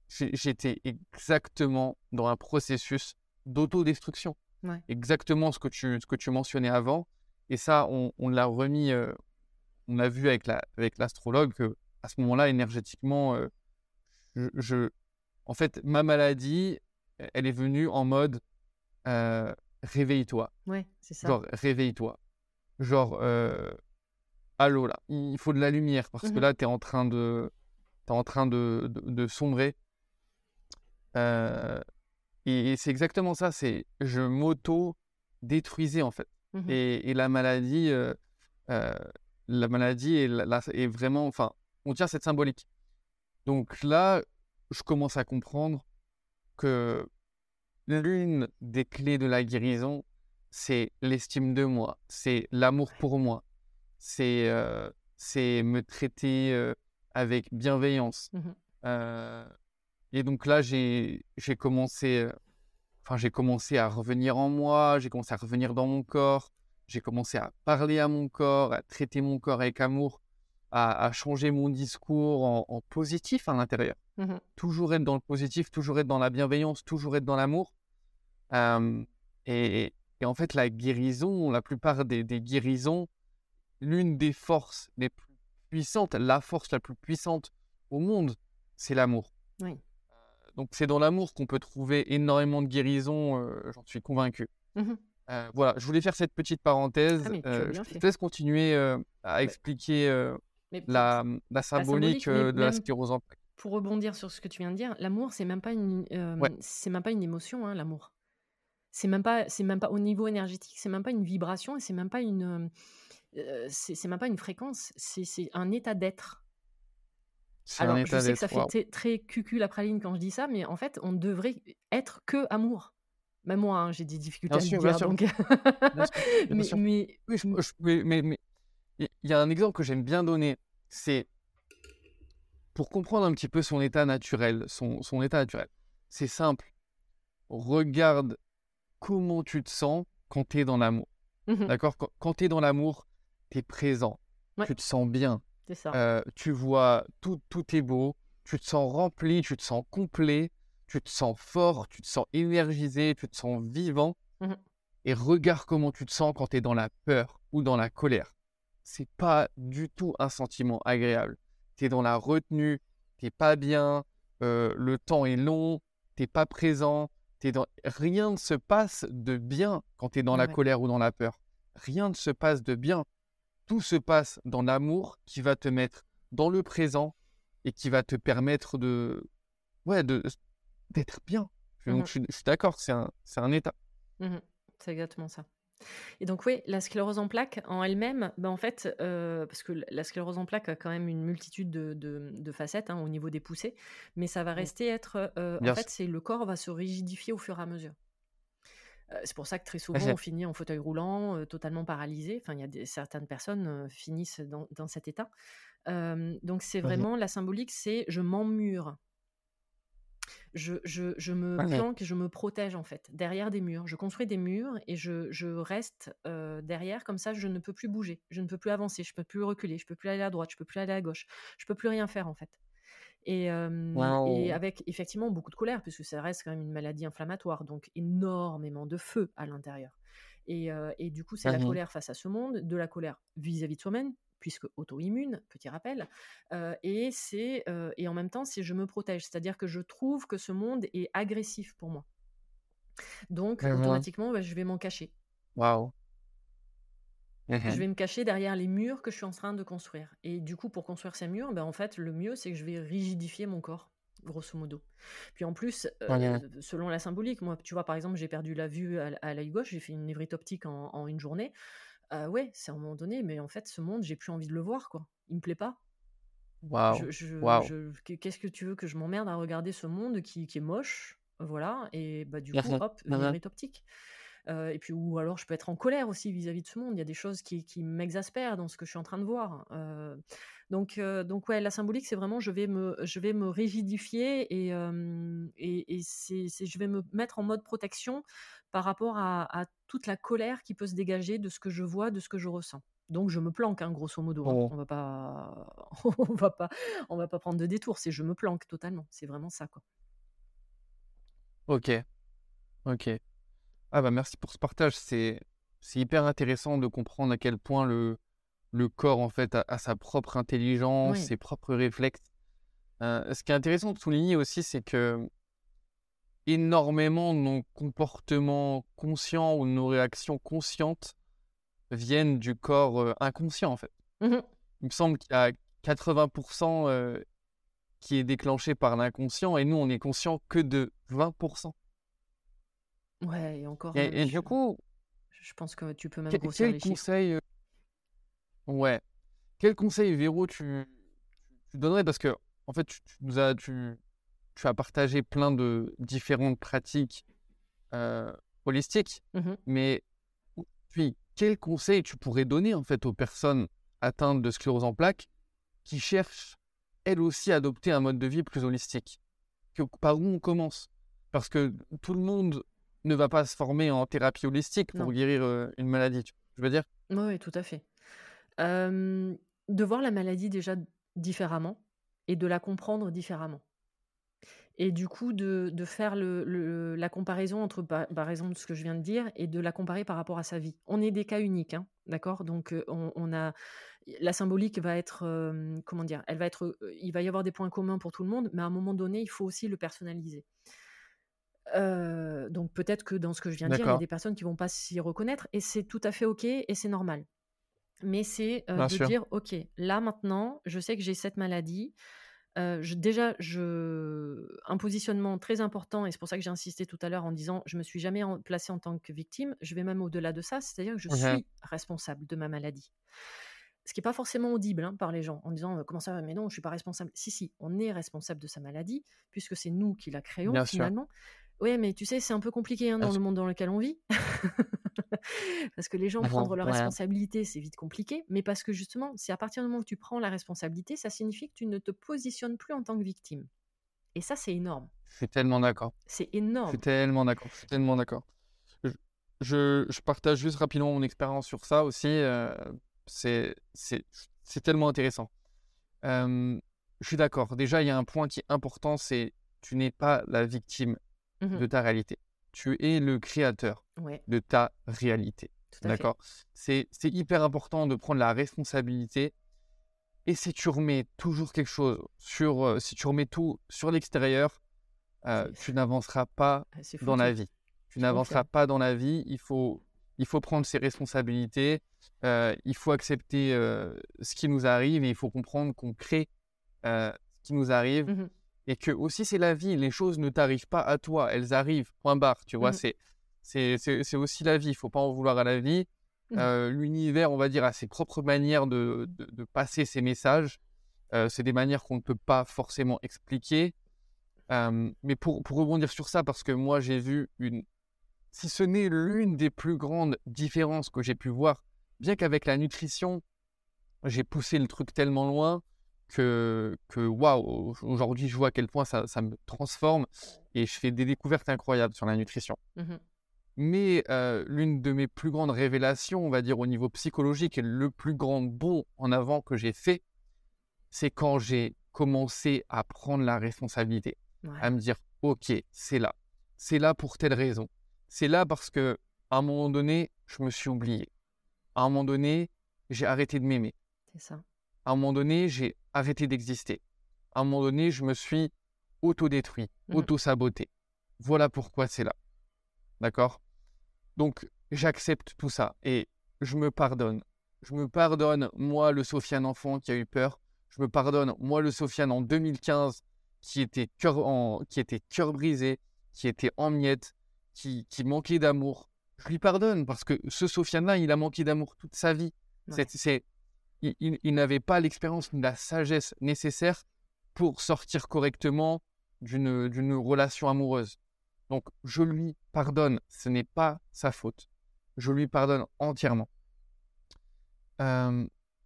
j'étais exactement dans un processus d'autodestruction, ouais. exactement ce que tu, ce que tu mentionnais avant, et ça, on, on l'a remis... Euh, On a vu avec, la, avec l'astrologue qu'à ce moment-là, énergétiquement, euh, je, je, en fait, ma maladie, elle est venue en mode euh, réveille-toi. Ouais, c'est ça. Genre, réveille-toi. Genre, euh, allô là, il faut de la lumière parce mmh. que là, t'es en train de, t'es en train de, de, de sombrer. Euh, et, et c'est exactement ça, c'est je m'auto-détruisais en fait. Mmh. Et, et la maladie. Euh, euh, La maladie est, la, la, est vraiment... Enfin, on tient cette symbolique. Donc là, je commence à comprendre que l'une des clés de la guérison, c'est l'estime de moi, c'est l'amour pour moi, c'est, euh, c'est me traiter euh, avec bienveillance. Mmh. Euh, et donc là, j'ai, j'ai, commencé, enfin, j'ai commencé à revenir en moi, j'ai commencé à revenir dans mon corps. J'ai commencé à parler à mon corps, à traiter mon corps avec amour, à, à changer mon discours en, en positif à l'intérieur. Mmh. Toujours être dans le positif, toujours être dans la bienveillance, toujours être dans l'amour. Euh, et, et en fait, la guérison, la plupart des, des guérisons, l'une des forces les plus puissantes, la force la plus puissante au monde, c'est l'amour. Oui. Donc, c'est dans l'amour qu'on peut trouver énormément de guérisons, euh, j'en suis convaincu. Mmh. Euh, voilà, je voulais faire cette petite parenthèse. Ah, euh, je te laisse continuer euh, à ouais. expliquer euh, Mais la, la symbolique, la symbolique euh, de la sclérose en plaque. Pour rebondir sur ce que tu viens de dire, l'amour, c'est même pas une, euh, ouais. c'est même pas une émotion, hein, l'amour. C'est même pas, c'est même pas au niveau énergétique, c'est même pas une vibration, et c'est même pas une, euh, c'est, c'est même pas une fréquence. C'est, c'est un état d'être. C'est Alors, un état je sais d'être. que ça fait wow. t- très cucul après ligne quand je dis ça, mais en fait, on devrait être que amour. Même moi, hein, j'ai des difficultés bien à sûr, le dire. Bien donc... sûr. Bien sûr. Bien mais, sûr. mais, oui, je, je, mais, mais, mais... il y a un exemple que j'aime bien donner, c'est pour comprendre un petit peu son état naturel, son, son état naturel. C'est simple. Regarde comment tu te sens quand tu es dans l'amour. Mm-hmm. D'accord ? Quand, quand tu es dans l'amour, tu es présent. Ouais. Tu te sens bien. C'est ça. Euh, tu vois, tout, tout est beau. Tu te sens rempli, tu te sens complet, tu te sens fort, tu te sens énergisé, tu te sens vivant. Mm-hmm. Et regarde comment tu te sens quand tu es dans la peur ou dans la colère. C'est pas du tout un sentiment agréable. T'es dans la retenue, t'es pas bien, euh, le temps est long, t'es pas présent, t'es dans... rien ne se passe de bien quand t'es dans ouais. la colère ou dans la peur. Rien ne se passe de bien. Tout se passe dans l'amour qui va te mettre dans le présent et qui va te permettre de, ouais, de... d'être bien. Donc, mmh. je, suis, je suis d'accord, c'est un, c'est un état. Mmh. C'est exactement ça. Et donc oui, la sclérose en plaques en elle-même, ben en fait, euh, parce que la sclérose en plaques a quand même une multitude de, de, de facettes hein, au niveau des poussées, mais ça va rester être, euh, en fait, c'est le corps va se rigidifier au fur et à mesure. Euh, c'est pour ça que très souvent Merci. on finit en fauteuil roulant, euh, totalement paralysé. Enfin, il y a des, certaines personnes euh, finissent dans, dans cet état. Euh, donc c'est vraiment la symbolique, c'est je m'emmure. Je, je, je me okay. planque et je me protège en fait derrière des murs, je construis des murs et je, je reste euh, derrière comme ça je ne peux plus bouger, je ne peux plus avancer, je ne peux plus reculer, je ne peux plus aller à droite, je ne peux plus aller à gauche, je ne peux plus rien faire en fait et, euh, wow. et avec effectivement beaucoup de colère puisque ça reste quand même une maladie inflammatoire donc énormément de feu à l'intérieur et, euh, et du coup c'est mmh. la colère face à ce monde, de la colère vis-à-vis de soi-même puisque auto-immune, petit rappel, euh, et, c'est, euh, et en même temps, c'est je me protège, c'est-à-dire que je trouve que ce monde est agressif pour moi. Donc, mmh. automatiquement, bah, je vais m'en cacher. Waouh. Mmh. Je vais me cacher derrière les murs que je suis en train de construire. Et du coup, pour construire ces murs, bah, en fait, le mieux, c'est que je vais rigidifier mon corps, grosso modo. Puis en plus, euh, mmh. selon la symbolique, moi, tu vois, par exemple, j'ai perdu la vue à, à l'œil gauche, j'ai fait une névrite optique en, en une journée. Euh, ouais, c'est à un moment donné, mais en fait, ce monde, j'ai plus envie de le voir, quoi. Il me plaît pas. Wow. Je, je, wow. Je, qu'est-ce que tu veux que je m'emmerde à regarder ce monde qui, qui est moche, voilà, et bah, du Merci. coup, hop, mérite optique. Euh, et puis, ou alors, je peux être en colère aussi vis-à-vis de ce monde. Il y a des choses qui, qui m'exaspèrent dans ce que je suis en train de voir. Euh, donc, euh, donc, ouais, la symbolique, c'est vraiment, je vais me, je vais me rigidifier et, euh, et, et c'est, c'est, je vais me mettre en mode protection par rapport à, à toute la colère qui peut se dégager de ce que je vois, de ce que je ressens. Donc, je me planque, hein, grosso modo. Hein. Oh. On va pas, on va pas, on va pas prendre de détour. C'est je me planque totalement. C'est vraiment ça, quoi. Ok, ok. Ah bah merci pour ce partage, c'est, c'est hyper intéressant de comprendre à quel point le, le corps en fait a, a sa propre intelligence, oui. ses propres réflexes. Euh, ce qui est intéressant de souligner aussi, c'est que énormément de nos comportements conscients ou de nos réactions conscientes viennent du corps euh, inconscient en fait. Mmh. Il me semble qu'il y a quatre-vingts pour cent euh, qui est déclenché par l'inconscient et nous on est conscient que de vingt pour cent. Ouais, et encore. Et, et je, du coup, je pense que tu peux même grossir les conseil, chiffres. Ouais. Quel conseil, Véro, tu, tu donnerais ? Parce que, en fait, tu, tu nous as, tu, tu as partagé plein de différentes pratiques euh, holistiques. Mm-hmm. Mais puis, quel conseil tu pourrais donner en fait aux personnes atteintes de sclérose en plaques qui cherchent elles aussi à adopter un mode de vie plus holistique ? Que, par où on commence ? Parce que tout le monde ne va pas se former en thérapie holistique pour non. guérir euh, une maladie, tu, je veux dire. Oui, oui, tout à fait. Euh, de voir la maladie déjà différemment et de la comprendre différemment. Et du coup, de, de faire le, le, la comparaison entre, par, par exemple, ce que je viens de dire et de la comparer par rapport à sa vie. On est des cas uniques, hein, d'accord ? Donc, on, on a... La symbolique va être... Euh, comment dire ? Elle va être, il va y avoir des points communs pour tout le monde, mais à un moment donné, il faut aussi le personnaliser. Euh, donc peut-être que dans ce que je viens de D'accord. dire, il y a des personnes qui ne vont pas s'y reconnaître et c'est tout à fait ok et c'est normal. mais c'est euh, de sûr. dire, ok, là maintenant, je sais que j'ai cette maladie. Euh, je, déjà, je... un positionnement très important, et c'est pour ça que j'ai insisté tout à l'heure en disant, je ne me suis jamais en... placée en tant que victime, je vais même au-delà de ça, c'est-à-dire que je okay. suis responsable de ma maladie. Ce qui n'est pas forcément audible hein, par les gens, en disant, comment ça va, mais non, je ne suis pas responsable. Si, si, on est responsable de sa maladie, puisque c'est nous qui la créons Bien finalement. Sûr. Oui, mais tu sais, c'est un peu compliqué hein, dans Est-ce... le monde dans lequel on vit. Parce que les gens, bon, prendre leur ouais. responsabilité, c'est vite compliqué. Mais parce que justement, c'est à partir du moment où tu prends la responsabilité, ça signifie que tu ne te positionnes plus en tant que victime. Et ça, c'est énorme. C'est tellement d'accord. C'est énorme. C'est tellement d'accord. C'est tellement d'accord. Je, je, je partage juste rapidement mon expérience sur ça aussi. Euh, c'est, c'est, c'est tellement intéressant. Euh, je suis d'accord. Déjà, il y a un point qui est important, c'est tu n'es pas la victime de ta réalité. Tu es le créateur ouais. de ta réalité. Tout à D'accord fait. C'est, c'est hyper important de prendre la responsabilité. Et si tu remets toujours quelque chose sur... Euh, si tu remets tout sur l'extérieur, euh, tu n'avanceras pas dans la vie. Tu c'est n'avanceras foutu. pas dans la vie. Il faut, il faut prendre ses responsabilités. Euh, il faut accepter euh, ce qui nous arrive et il faut comprendre qu'on crée euh, ce qui nous arrive. Mm-hmm. Et que aussi, c'est la vie, les choses ne t'arrivent pas à toi, elles arrivent, point barre, tu vois, mmh. c'est, c'est, c'est, c'est aussi la vie, il ne faut pas en vouloir à la vie. Mmh. Euh, l'univers, on va dire, a ses propres manières de, de, de passer ses messages, euh, c'est des manières qu'on ne peut pas forcément expliquer. Euh, mais pour, pour rebondir sur ça, parce que moi, j'ai vu une, si ce n'est l'une des plus grandes différences que j'ai pu voir, bien qu'avec la nutrition, j'ai poussé le truc tellement loin, que, que waouh, aujourd'hui, je vois à quel point ça, ça me transforme et je fais des découvertes incroyables sur la nutrition. Mmh. Mais euh, l'une de mes plus grandes révélations, on va dire au niveau psychologique, et le plus grand bond en avant que j'ai fait, c'est quand j'ai commencé à prendre la responsabilité, ouais. à me dire « Ok, c'est là, c'est là pour telle raison, c'est là parce qu'à un moment donné, je me suis oublié, à un moment donné, j'ai arrêté de m'aimer. » C'est ça. À un moment donné, j'ai arrêté d'exister. À un moment donné, je me suis auto-détruit, mmh. auto-saboté. Voilà pourquoi c'est là. D'accord ? Donc, j'accepte tout ça et je me pardonne. Je me pardonne, moi, le Sofiane enfant qui a eu peur. Je me pardonne, moi, le Sofiane en deux mille quinze qui était cœur, en, qui était cœur brisé, qui était en miettes, qui, qui manquait d'amour. Je lui pardonne parce que ce Sofiane-là, il a manqué d'amour toute sa vie. Ouais. C'est... c'est Il, il, il n'avait pas l'expérience ni la sagesse nécessaire pour sortir correctement d'une, d'une relation amoureuse. Donc, je lui pardonne. Ce n'est pas sa faute. Je lui pardonne entièrement. Euh,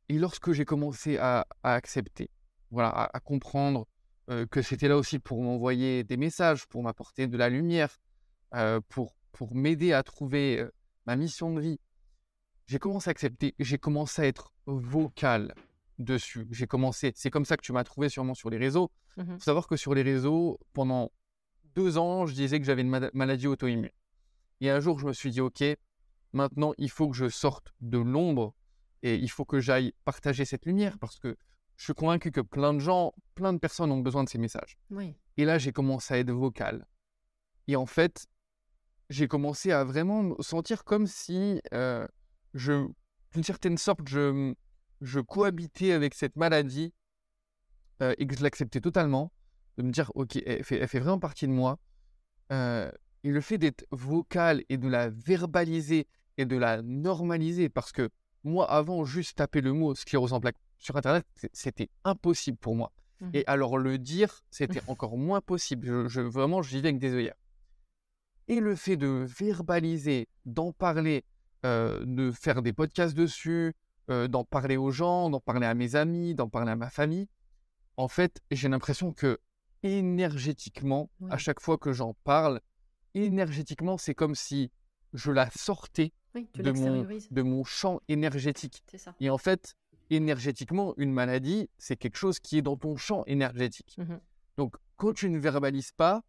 et lorsque j'ai commencé à, à accepter, voilà, à, à comprendre euh, que c'était là aussi pour m'envoyer des messages, pour m'apporter de la lumière, euh, pour, pour m'aider à trouver euh, ma mission de vie, j'ai commencé à accepter, j'ai commencé à être vocal dessus. J'ai commencé, c'est comme ça que tu m'as trouvé sûrement sur les réseaux. Il mmh. faut savoir que sur les réseaux, pendant deux ans, je disais que j'avais une ma- maladie auto-immune. Et un jour, je me suis dit, ok, maintenant, il faut que je sorte de l'ombre et il faut que j'aille partager cette lumière parce que je suis convaincu que plein de gens, plein de personnes ont besoin de ces messages. Oui. Et là, j'ai commencé à être vocal. Et en fait, j'ai commencé à vraiment me sentir comme si... Euh, Je, d'une certaine sorte, je, je cohabitais avec cette maladie euh, et que je l'acceptais totalement, de me dire, ok, elle fait, elle fait vraiment partie de moi. Euh, et le fait d'être vocal et de la verbaliser et de la normaliser, parce que moi, avant, juste taper le mot sclérose en plaque sur Internet, c'était impossible pour moi. Mmh. Et alors, le dire, c'était mmh. encore moins possible. Je, je, vraiment, je vivais avec des œillères. Et le fait de verbaliser, d'en parler, Euh, de faire des podcasts dessus, euh, d'en parler aux gens, d'en parler à mes amis, d'en parler à ma famille. En fait, j'ai l'impression que énergétiquement, ouais. à chaque fois que j'en parle, énergétiquement, c'est comme si je la sortais oui, de, mon, de mon champ énergétique. Et en fait, énergétiquement, une maladie, c'est quelque chose qui est dans ton champ énergétique. Mm-hmm. Donc, quand tu ne verbalises pas,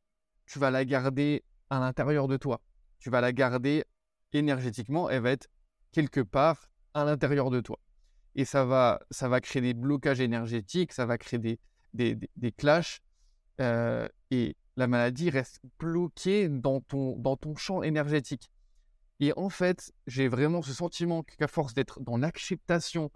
tu vas la garder à l'intérieur de toi. Tu vas la garder... énergétiquement, elle va être quelque part à l'intérieur de toi. Et ça va, ça va créer des blocages énergétiques, ça va créer des, des, des, des clashs. Euh, et la maladie reste bloquée dans ton, dans ton champ énergétique. Et en fait, j'ai vraiment ce sentiment qu'à force d'être dans l'acceptation,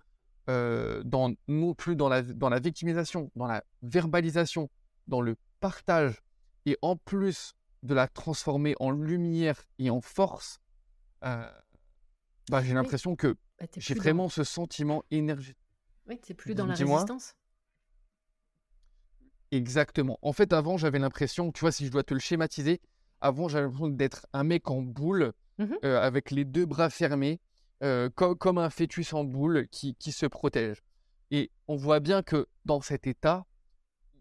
euh, dans, non plus dans la, dans la victimisation, dans la verbalisation, dans le partage, et en plus de la transformer en lumière et en force, euh, bah, j'ai l'impression que bah, j'ai vraiment dans... ce sentiment énergétique. Oui, tu n'es plus dans Dis-moi. la résistance. Exactement. En fait, avant, j'avais l'impression, tu vois, si je dois te le schématiser, avant, j'avais l'impression d'être un mec en boule, mmh. euh, avec les deux bras fermés, euh, com- comme un fœtus en boule qui, qui se protège. Et on voit bien que dans cet état,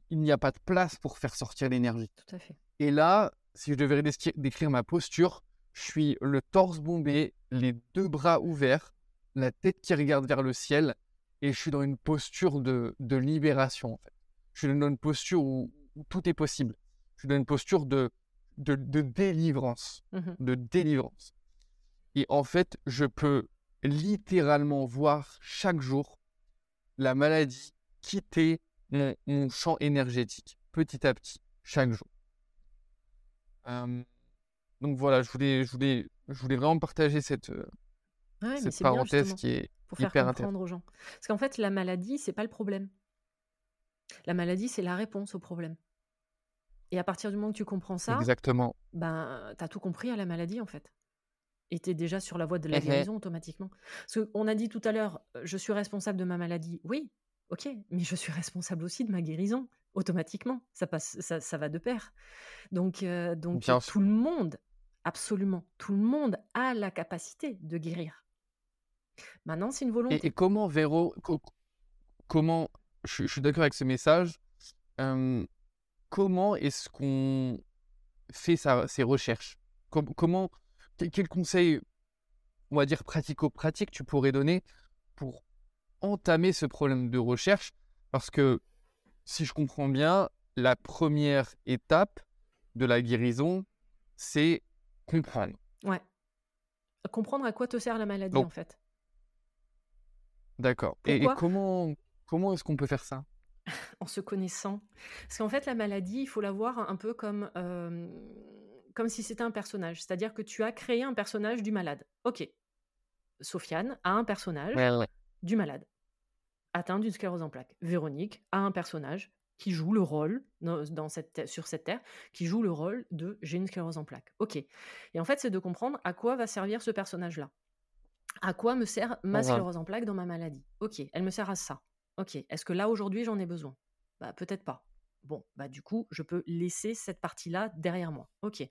il n'y a pas de place pour faire sortir l'énergie. Tout à fait. Et là, si je devais dé- décrire ma posture, je suis le torse bombé, les deux bras ouverts, la tête qui regarde vers le ciel, et je suis dans une posture de, de libération, en fait. Je suis dans une posture où, où tout est possible. Je suis dans une posture de, de, de délivrance. Mmh. De délivrance. Et en fait, je peux littéralement voir chaque jour la maladie quitter mon, mon champ énergétique, petit à petit, chaque jour. Euh, donc voilà, je voulais, je, voulais, je voulais vraiment partager cette, euh, ouais, cette parenthèse bien, qui est hyper intéressante aux gens. Parce qu'en fait, la maladie, c'est pas le problème. La maladie, c'est la réponse au problème. Et à partir du moment que tu comprends ça, Exactement. ben, tu as tout compris à la maladie, en fait. Et tu es déjà sur la voie de la mmh. guérison automatiquement. Parce qu'on a dit tout à l'heure, je suis responsable de ma maladie. Oui, ok, mais je suis responsable aussi de ma guérison, automatiquement. Ça, passe, ça, ça va de pair. Donc, euh, donc tout le monde, absolument, tout le monde a la capacité de guérir. Maintenant, c'est une volonté. Et, et comment, Véro, co- comment... Je, je suis d'accord avec ce message. Euh, comment est-ce qu'on fait sa, ses recherches ? Com- comment, quel, quel conseil, on va dire pratico-pratique, tu pourrais donner pour entamer ce problème de recherche ? Parce que, si je comprends bien, la première étape de la guérison, c'est comprendre. Ouais. Comprendre à quoi te sert la maladie, Donc, en fait. D'accord. Et, et comment... Comment est-ce qu'on peut faire ça ? En se connaissant. Parce qu'en fait, la maladie, il faut la voir un peu comme, euh, comme si c'était un personnage. C'est-à-dire que tu as créé un personnage du malade. Ok. Sofiane a un personnage ouais, ouais. du malade, atteint d'une sclérose en plaques. Véronique a un personnage qui joue le rôle, dans, dans cette, sur cette terre, qui joue le rôle de « j'ai une sclérose en plaques ». Ok. Et en fait, c'est de comprendre à quoi va servir ce personnage-là. À quoi me sert ma ouais. sclérose en plaques dans ma maladie ? Ok, elle me sert à ça. Ok, est-ce que là, aujourd'hui, j'en ai besoin ? Bah, peut-être pas. Bon, bah du coup, je peux laisser cette partie-là derrière moi. Ok.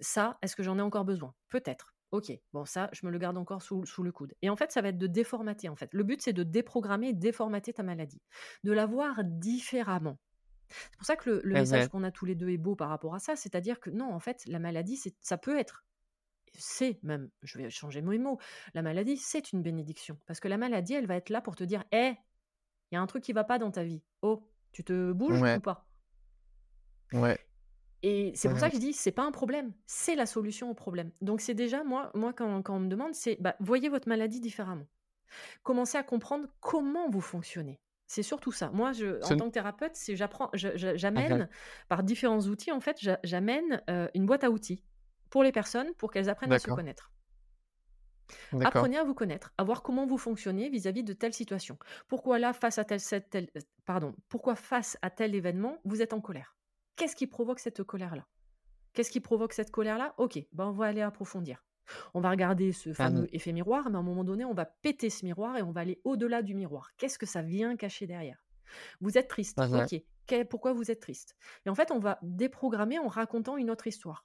Ça, est-ce que j'en ai encore besoin ? Peut-être. Ok. Bon, ça, je me le garde encore sous, sous le coude. Et en fait, ça va être de déformater, en fait. Le but, c'est de déprogrammer et déformater ta maladie. De la voir différemment. C'est pour ça que le, le message qu'on a tous les deux est beau par rapport à ça. C'est-à-dire que non, en fait, la maladie, c'est, ça peut être... C'est même, je vais changer mes mots, la maladie, c'est une bénédiction. Parce que la maladie, elle va être là pour te dire « Hé !» Il y a un truc qui ne va pas dans ta vie. Oh, tu te bouges ouais. ou pas ? Ouais. Et c'est pour ouais. ça que je dis, ce n'est pas un problème, c'est la solution au problème. Donc c'est déjà, moi, moi quand, quand on me demande, c'est, bah, voyez votre maladie différemment. Commencez à comprendre comment vous fonctionnez. C'est surtout ça. Moi, je, en c'est... tant que thérapeute, c'est, j'apprends, je, je, j'amène, okay. par différents outils, en fait, j'amène euh, une boîte à outils pour les personnes, pour qu'elles apprennent D'accord. à se connaître. D'accord. Apprenez à vous connaître, à voir comment vous fonctionnez vis-à-vis de telle situation. Pourquoi là, face à tel, cette, tel, pardon, pourquoi face à tel événement, vous êtes en colère ? Qu'est-ce qui provoque cette colère-là ? Qu'est-ce qui provoque cette colère-là ? Ok, ben on va aller approfondir. On va regarder ce fameux ah, effet miroir, mais à un moment donné, on va péter ce miroir et on va aller au-delà du miroir. Qu'est-ce que ça vient cacher derrière ? Vous êtes triste, ah, ok. Que, pourquoi vous êtes triste ? Et en fait, on va déprogrammer en racontant une autre histoire.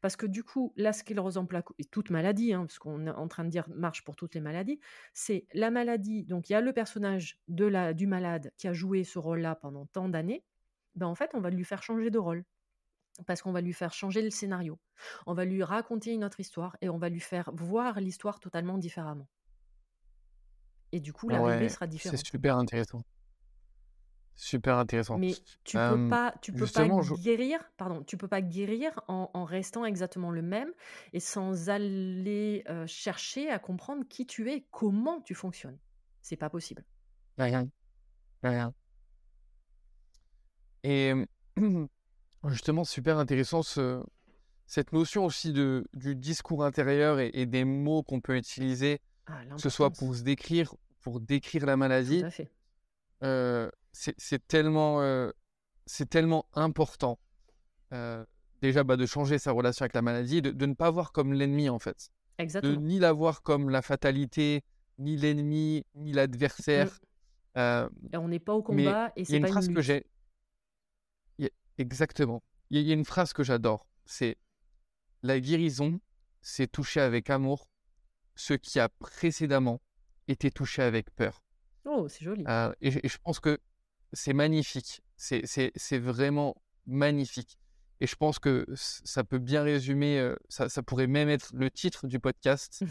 Parce que du coup, la sclérose en plaques, et toute maladie, hein, parce qu'on est en train de dire marche pour toutes les maladies, c'est la maladie, donc il y a le personnage de la, du malade qui a joué ce rôle-là pendant tant d'années, ben en fait on va lui faire changer de rôle, parce qu'on va lui faire changer le scénario, on va lui raconter une autre histoire, et on va lui faire voir l'histoire totalement différemment. Et du coup, l'arrivée ouais, sera différente. C'est super intéressant. Super intéressant. Mais tu euh, peux pas, tu peux pas guérir, je... pardon, tu peux pas guérir en, en restant exactement le même et sans aller euh, chercher à comprendre qui tu es, comment tu fonctionnes. C'est pas possible. Rien, rien. Et justement, super intéressant ce, cette notion aussi de, du discours intérieur et, et des mots qu'on peut utiliser, ah, que ce soit pour se décrire, pour décrire la maladie, tout à fait. Euh, c'est, c'est, tellement, euh, c'est tellement important euh, déjà bah, de changer sa relation avec la maladie, de, de ne pas voir comme l'ennemi en fait. Exactement. De ni la voir comme la fatalité, ni l'ennemi, ni l'adversaire. Mmh. Euh, et on n'est pas au combat et c'est pas une lutte. Il y a une phrase que j'ai... Y a... Exactement. Il y, y a une phrase que j'adore, c'est « La guérison, c'est toucher avec amour ce qui a précédemment été touché avec peur. » Oh, c'est joli. Euh, et, je, et je pense que c'est magnifique. C'est, c'est, c'est vraiment magnifique. Et je pense que c- ça peut bien résumer, euh, ça, ça pourrait même être le titre du podcast,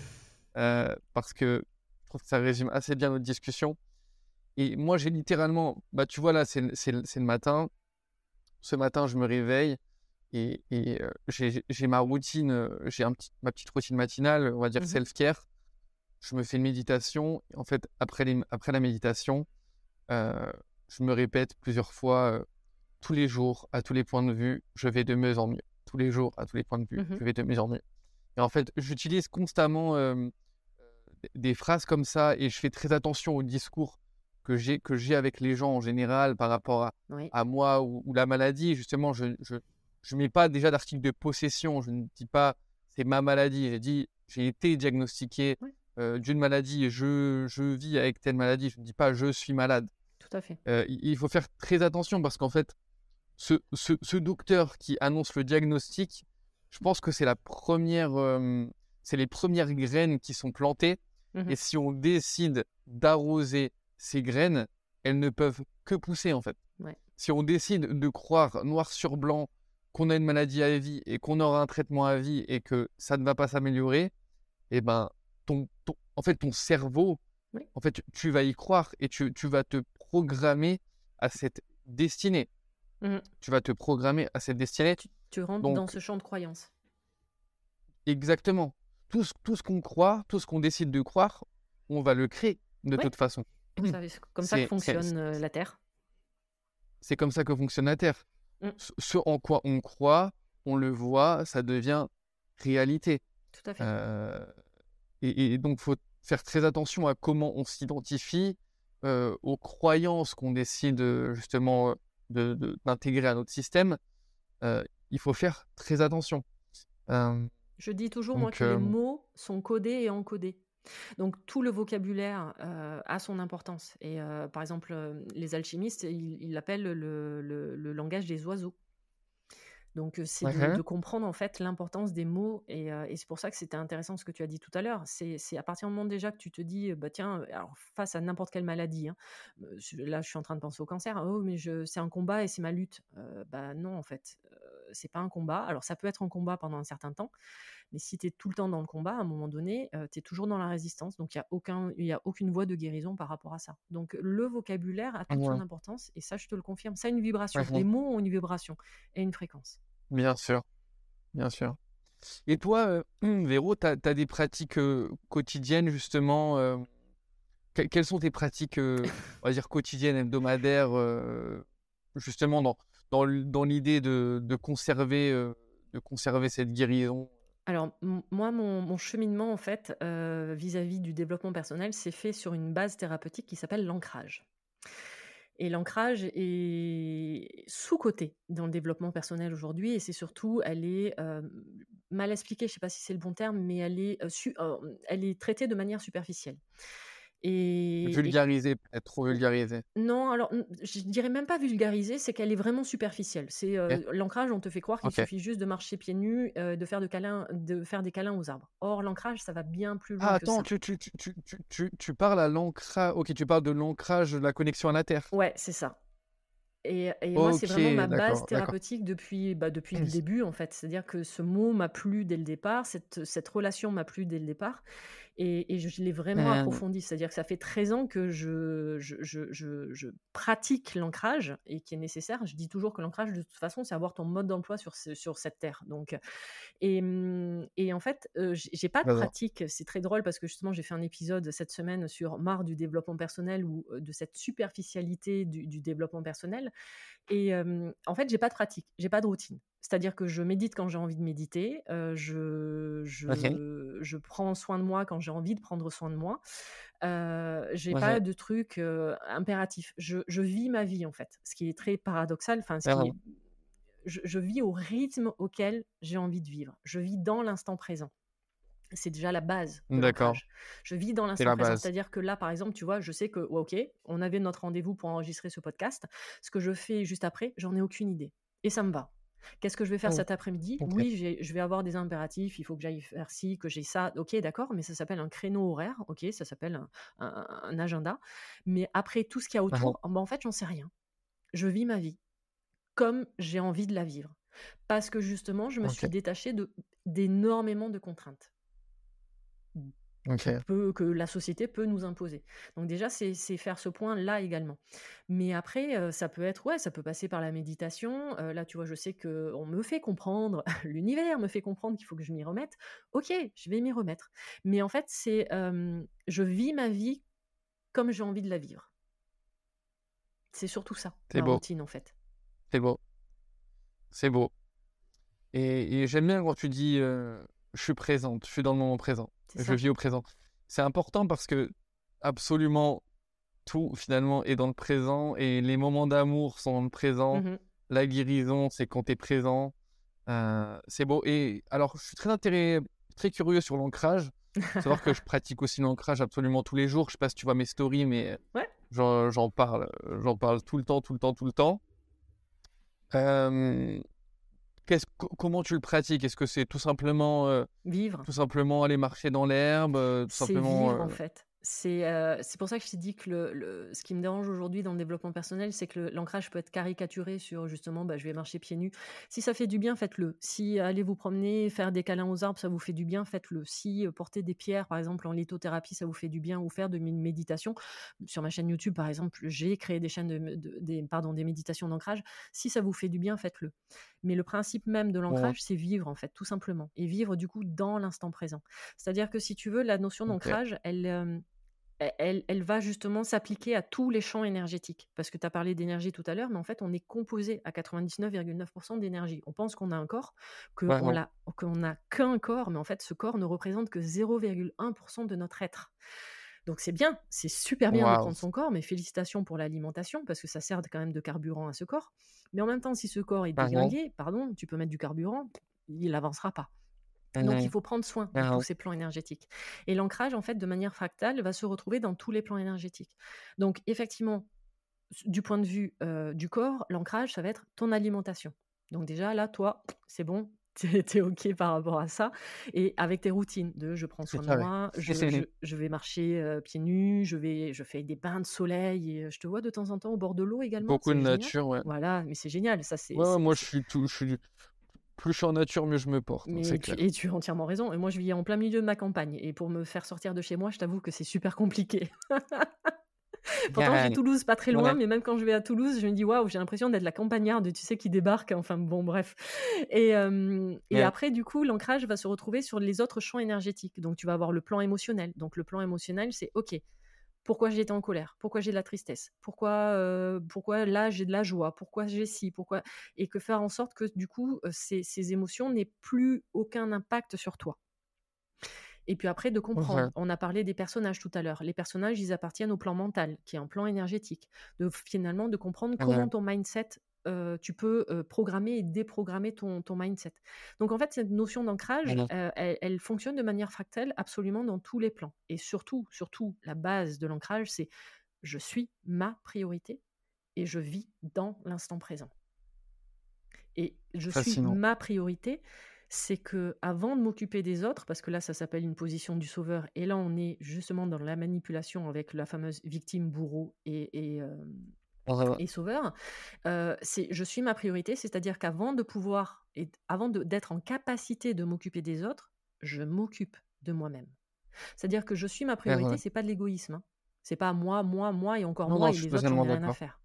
euh, parce que je trouve que ça résume assez bien notre discussion. Et moi, j'ai littéralement, bah, tu vois là, c'est, c'est, c'est le matin. Ce matin, je me réveille et, et euh, j'ai, j'ai ma routine, j'ai un petit, ma petite routine matinale, on va dire mmh. self-care. Je me fais une méditation. En fait, après, les, après la méditation, euh, je me répète plusieurs fois, euh, tous les jours, à tous les points de vue, je vais de mieux en mieux. Tous les jours, à tous les points de vue, mmh. je vais de mieux en mieux. Et en fait, j'utilise constamment euh, des phrases comme ça et je fais très attention au discours que j'ai, que j'ai avec les gens en général par rapport à, oui. à moi ou, ou la maladie. Justement, je ne je, je mets pas déjà d'article de possession. Je ne dis pas c'est ma maladie. Je dis j'ai été diagnostiqué oui. euh, d'une maladie et je, je vis avec telle maladie. Je ne dis pas je suis malade. Tout à fait. Euh, il faut faire très attention parce qu'en fait, Ce, ce, ce docteur qui annonce le diagnostic, je pense que c'est la première, euh, c'est les premières graines qui sont plantées. Mmh. Et si on décide d'arroser ces graines, elles ne peuvent que pousser en fait. Ouais. Si on décide de croire noir sur blanc qu'on a une maladie à vie et qu'on aura un traitement à vie et que ça ne va pas s'améliorer, eh ben, ton, ton, en fait, ton cerveau, ouais. en fait, tu, tu vas y croire et tu, tu vas te programmer à cette destinée. Mmh. Tu vas te programmer à cette destinée. Tu, tu rentres Donc, dans ce champ de croyance. Exactement. Tout ce, tout ce qu'on croit, tout ce qu'on décide de croire, on va le créer de ouais. toute façon. Comme ça, c'est comme ça que fonctionne c'est, euh, la Terre. C'est comme ça que fonctionne la Terre. Mmh. Ce, ce en quoi on croit, on le voit, ça devient réalité. Tout à fait. Euh, et, et donc, il faut faire très attention à comment on s'identifie euh, aux croyances qu'on décide justement... Euh, De, de, d'intégrer à notre système, euh, il faut faire très attention. Euh, Je dis toujours donc, moi, que euh... les mots sont codés et encodés. Donc tout le vocabulaire euh, a son importance. Et euh, par exemple, euh, les alchimistes, ils, ils l'appellent le, le, le langage des oiseaux. Donc c'est okay. de, de comprendre en fait l'importance des mots. Et, euh, et c'est pour ça que c'était intéressant ce que tu as dit tout à l'heure. C'est, c'est à partir du moment déjà que tu te dis, bah tiens, alors face à n'importe quelle maladie, hein, là je suis en train de penser au cancer, oh mais je, c'est un combat et c'est ma lutte. Euh, bah non en fait, euh, c'est pas un combat. Alors ça peut être un combat pendant un certain temps, mais si t'es tout le temps dans le combat, à un moment donné, euh, t'es toujours dans la résistance. Donc il y a aucun, il y a aucune voie de guérison par rapport à ça. Donc le vocabulaire a toute ouais. son importance et ça je te le confirme. Ça a une vibration. Ouais. Les mots ont une vibration et une fréquence. Bien sûr, bien sûr. Et toi, euh, Véro, tu as des pratiques euh, quotidiennes, justement. Euh, que- quelles sont tes pratiques, euh, on va dire, quotidiennes, hebdomadaires, euh, justement, dans, dans, dans l'idée de, de, conserver, euh, de conserver cette guérison ? Alors, m- moi, mon, mon cheminement, en fait, euh, vis-à-vis du développement personnel, s'est fait sur une base thérapeutique qui s'appelle l'ancrage. Et l'ancrage est sous-coté dans le développement personnel aujourd'hui, et c'est surtout, elle est euh, mal expliquée, je ne sais pas si c'est le bon terme, mais elle est, euh, su- euh, elle est traitée de manière superficielle. Et, vulgarisée, et... être trop vulgarisée. Non, alors je dirais même pas vulgarisée, c'est qu'elle est vraiment superficielle. C'est euh, okay. l'ancrage, on te fait croire qu'il okay. suffit juste de marcher pieds nus, euh, de faire de câlins, de faire des câlins aux arbres. Or l'ancrage, ça va bien plus loin. Ah, que attends, ça. tu tu tu tu tu tu, tu parles à l'ancrage. Ok, tu parles de l'ancrage, de la connexion à la terre. Ouais, c'est ça. Et, et moi, okay, c'est vraiment ma base thérapeutique depuis, bah, depuis le début, en fait. C'est-à-dire que ce mot m'a plu dès le départ, cette, cette relation m'a plu dès le départ, et, et je l'ai vraiment euh... approfondie. C'est-à-dire que ça fait treize ans que je, je, je, je, je pratique l'ancrage, et qui est nécessaire. Je dis toujours que l'ancrage, de toute façon, c'est avoir ton mode d'emploi sur, ce, sur cette terre. Donc, et, et en fait, j'ai pas de Alors. pratique. C'est très drôle, parce que justement, j'ai fait un épisode cette semaine sur marre du développement personnel, ou de cette superficialité du, du développement personnel. Et euh, en fait, j'ai pas de pratique, j'ai pas de routine. C'est-à-dire que je médite quand j'ai envie de méditer, euh, je, je, okay. je prends soin de moi quand j'ai envie de prendre soin de moi. Euh, j'ai ouais. pas de truc euh, impératif. Je, je vis ma vie, en fait, ce qui est très paradoxal. Enfin, ce qui est... je, je vis au rythme auquel j'ai envie de vivre. Je vis dans l'instant présent. C'est déjà la base. D'accord. L'ancrage. Je vis dans l'instant présent, c'est-à-dire que là, par exemple, tu vois, je sais que, oh, ok, on avait notre rendez-vous pour enregistrer ce podcast. Ce que je fais juste après, j'en ai aucune idée. Et ça me va. Qu'est-ce que je vais faire oh. cet après-midi ? Okay. Oui, j'ai, je vais avoir des impératifs, il faut que j'aille faire ci, que j'ai ça. Ok, d'accord, mais ça s'appelle un créneau horaire, ok, ça s'appelle un, un, un agenda. Mais après, tout ce qu'il y a autour, ah bon. bah, en fait, j'en sais rien. Je vis ma vie comme j'ai envie de la vivre. Parce que justement, je me okay. suis détachée de, d'énormément de contraintes okay. que, que la société peut nous imposer. Donc déjà, c'est, c'est faire ce point-là également. Mais après, euh, ça peut être, ouais, ça peut passer par la méditation. Euh, là, tu vois, je sais qu'on me fait comprendre, l'univers me fait comprendre qu'il faut que je m'y remette. Ok, je vais m'y remettre. Mais en fait, c'est, euh, je vis ma vie comme j'ai envie de la vivre. C'est surtout ça, c'est ma beau. routine, en fait. C'est beau. C'est beau. Et, et j'aime bien quand tu dis... Euh... Je suis présente, je suis dans le moment présent, je vis au présent. C'est important parce que absolument tout, finalement, est dans le présent et les moments d'amour sont dans le présent. Mm-hmm. La guérison, c'est quand tu es présent. Euh, c'est beau. Et alors, je suis très, intéressé, très curieux sur l'ancrage. Savoir que je pratique aussi l'ancrage absolument tous les jours. Je ne sais pas si tu vois mes stories, mais ouais. j'en, j'en parle. J'en parle tout le temps, tout le temps, tout le temps. Euh... Qu'est-ce, comment tu le pratiques ? Est-ce que c'est tout simplement euh, vivre, tout simplement aller marcher dans l'herbe, euh, tout c'est simplement vivre euh... en fait. C'est euh, c'est pour ça que je t'ai dit que le, le ce qui me dérange aujourd'hui dans le développement personnel, c'est que le, l'ancrage peut être caricaturé sur justement, bah je vais marcher pieds nus. Si ça fait du bien, faites-le. Si allez vous promener, faire des câlins aux arbres, ça vous fait du bien, faites-le. Si euh, porter des pierres, par exemple en lithothérapie, ça vous fait du bien, ou faire de méditation. Sur ma chaîne YouTube, par exemple, j'ai créé des chaînes de, de des pardon des méditations d'ancrage. Si ça vous fait du bien, faites-le. Mais le principe même de l'ancrage, ouais. c'est vivre, en fait, tout simplement. Et vivre, du coup, dans l'instant présent. C'est-à-dire que, si tu veux, la notion d'ancrage, okay. elle, euh, elle, elle va justement s'appliquer à tous les champs énergétiques. Parce que tu as parlé d'énergie tout à l'heure, mais en fait, on est composé à quatre-vingt-dix-neuf virgule neuf pour cent d'énergie. On pense qu'on a un corps, que ouais, on l'a, qu'on n'a qu'un corps, mais en fait, ce corps ne représente que zéro virgule un pour cent de notre être. Donc c'est bien, c'est super bien wow. de prendre son corps, mais félicitations pour l'alimentation, parce que ça sert quand même de carburant à ce corps. Mais en même temps, si ce corps est déglingué, pardon, tu peux mettre du carburant, il n'avancera pas. Donc il faut prendre soin de tous ces plans énergétiques. Et l'ancrage, en fait, de manière fractale, va se retrouver dans tous les plans énergétiques. Donc effectivement, du point de vue euh, du corps, l'ancrage, ça va être ton alimentation. Donc déjà, là, toi, c'est bon, t'es ok par rapport à ça, et avec tes routines de je prends soin de moi, je, je, je vais marcher euh, pieds nus, je vais je fais des bains de soleil, et je te vois de temps en temps au bord de l'eau également, beaucoup de génial. nature, ouais. voilà, mais c'est génial, ça c'est, ouais, c'est moi c'est... je suis tout, je suis plus je suis en nature, mieux je me porte. Mais c'est tu, clair. Et tu as entièrement raison. Et moi je vis en plein milieu de ma campagne, et pour me faire sortir de chez moi, je t'avoue que c'est super compliqué. Pourtant, yeah, j'ai Toulouse, pas très loin, voilà. mais même quand je vais à Toulouse, je me dis waouh, j'ai l'impression d'être la campagnarde, tu sais, qui débarque. Enfin bon, bref. Et, euh, yeah. et après, du coup, l'ancrage va se retrouver sur les autres champs énergétiques. Donc, tu vas avoir le plan émotionnel. Donc, le plan émotionnel, c'est ok. Pourquoi j'étais en colère ? Pourquoi j'ai de la tristesse ? Pourquoi, euh, pourquoi là j'ai de la joie ? Pourquoi j'ai ci ? Pourquoi ? Et que faire en sorte que du coup, ces, ces émotions n'aient plus aucun impact sur toi. Et puis après, de comprendre. Ouais. On a parlé des personnages tout à l'heure. Les personnages, ils appartiennent au plan mental, qui est un plan énergétique. De, finalement, de comprendre ouais. comment ton mindset, euh, tu peux euh, programmer et déprogrammer ton, ton mindset. Donc en fait, cette notion d'ancrage, ouais. euh, elle, elle fonctionne de manière fractale absolument dans tous les plans. Et surtout, surtout, la base de l'ancrage, c'est je suis ma priorité et je vis dans l'instant présent. Et je Fascinant. suis ma priorité. C'est que avant de m'occuper des autres, parce que là ça s'appelle une position du sauveur, et là on est justement dans la manipulation avec la fameuse victime, bourreau et, et, euh, et sauveur, euh, c'est, je suis ma priorité, c'est-à-dire qu'avant de pouvoir, et avant de, d'être en capacité de m'occuper des autres, je m'occupe de moi-même. C'est-à-dire que je suis ma priorité, ouais. c'est pas de l'égoïsme, hein. C'est pas moi, moi, moi et encore non, moi non, et les autres, j'en ai rien à faire.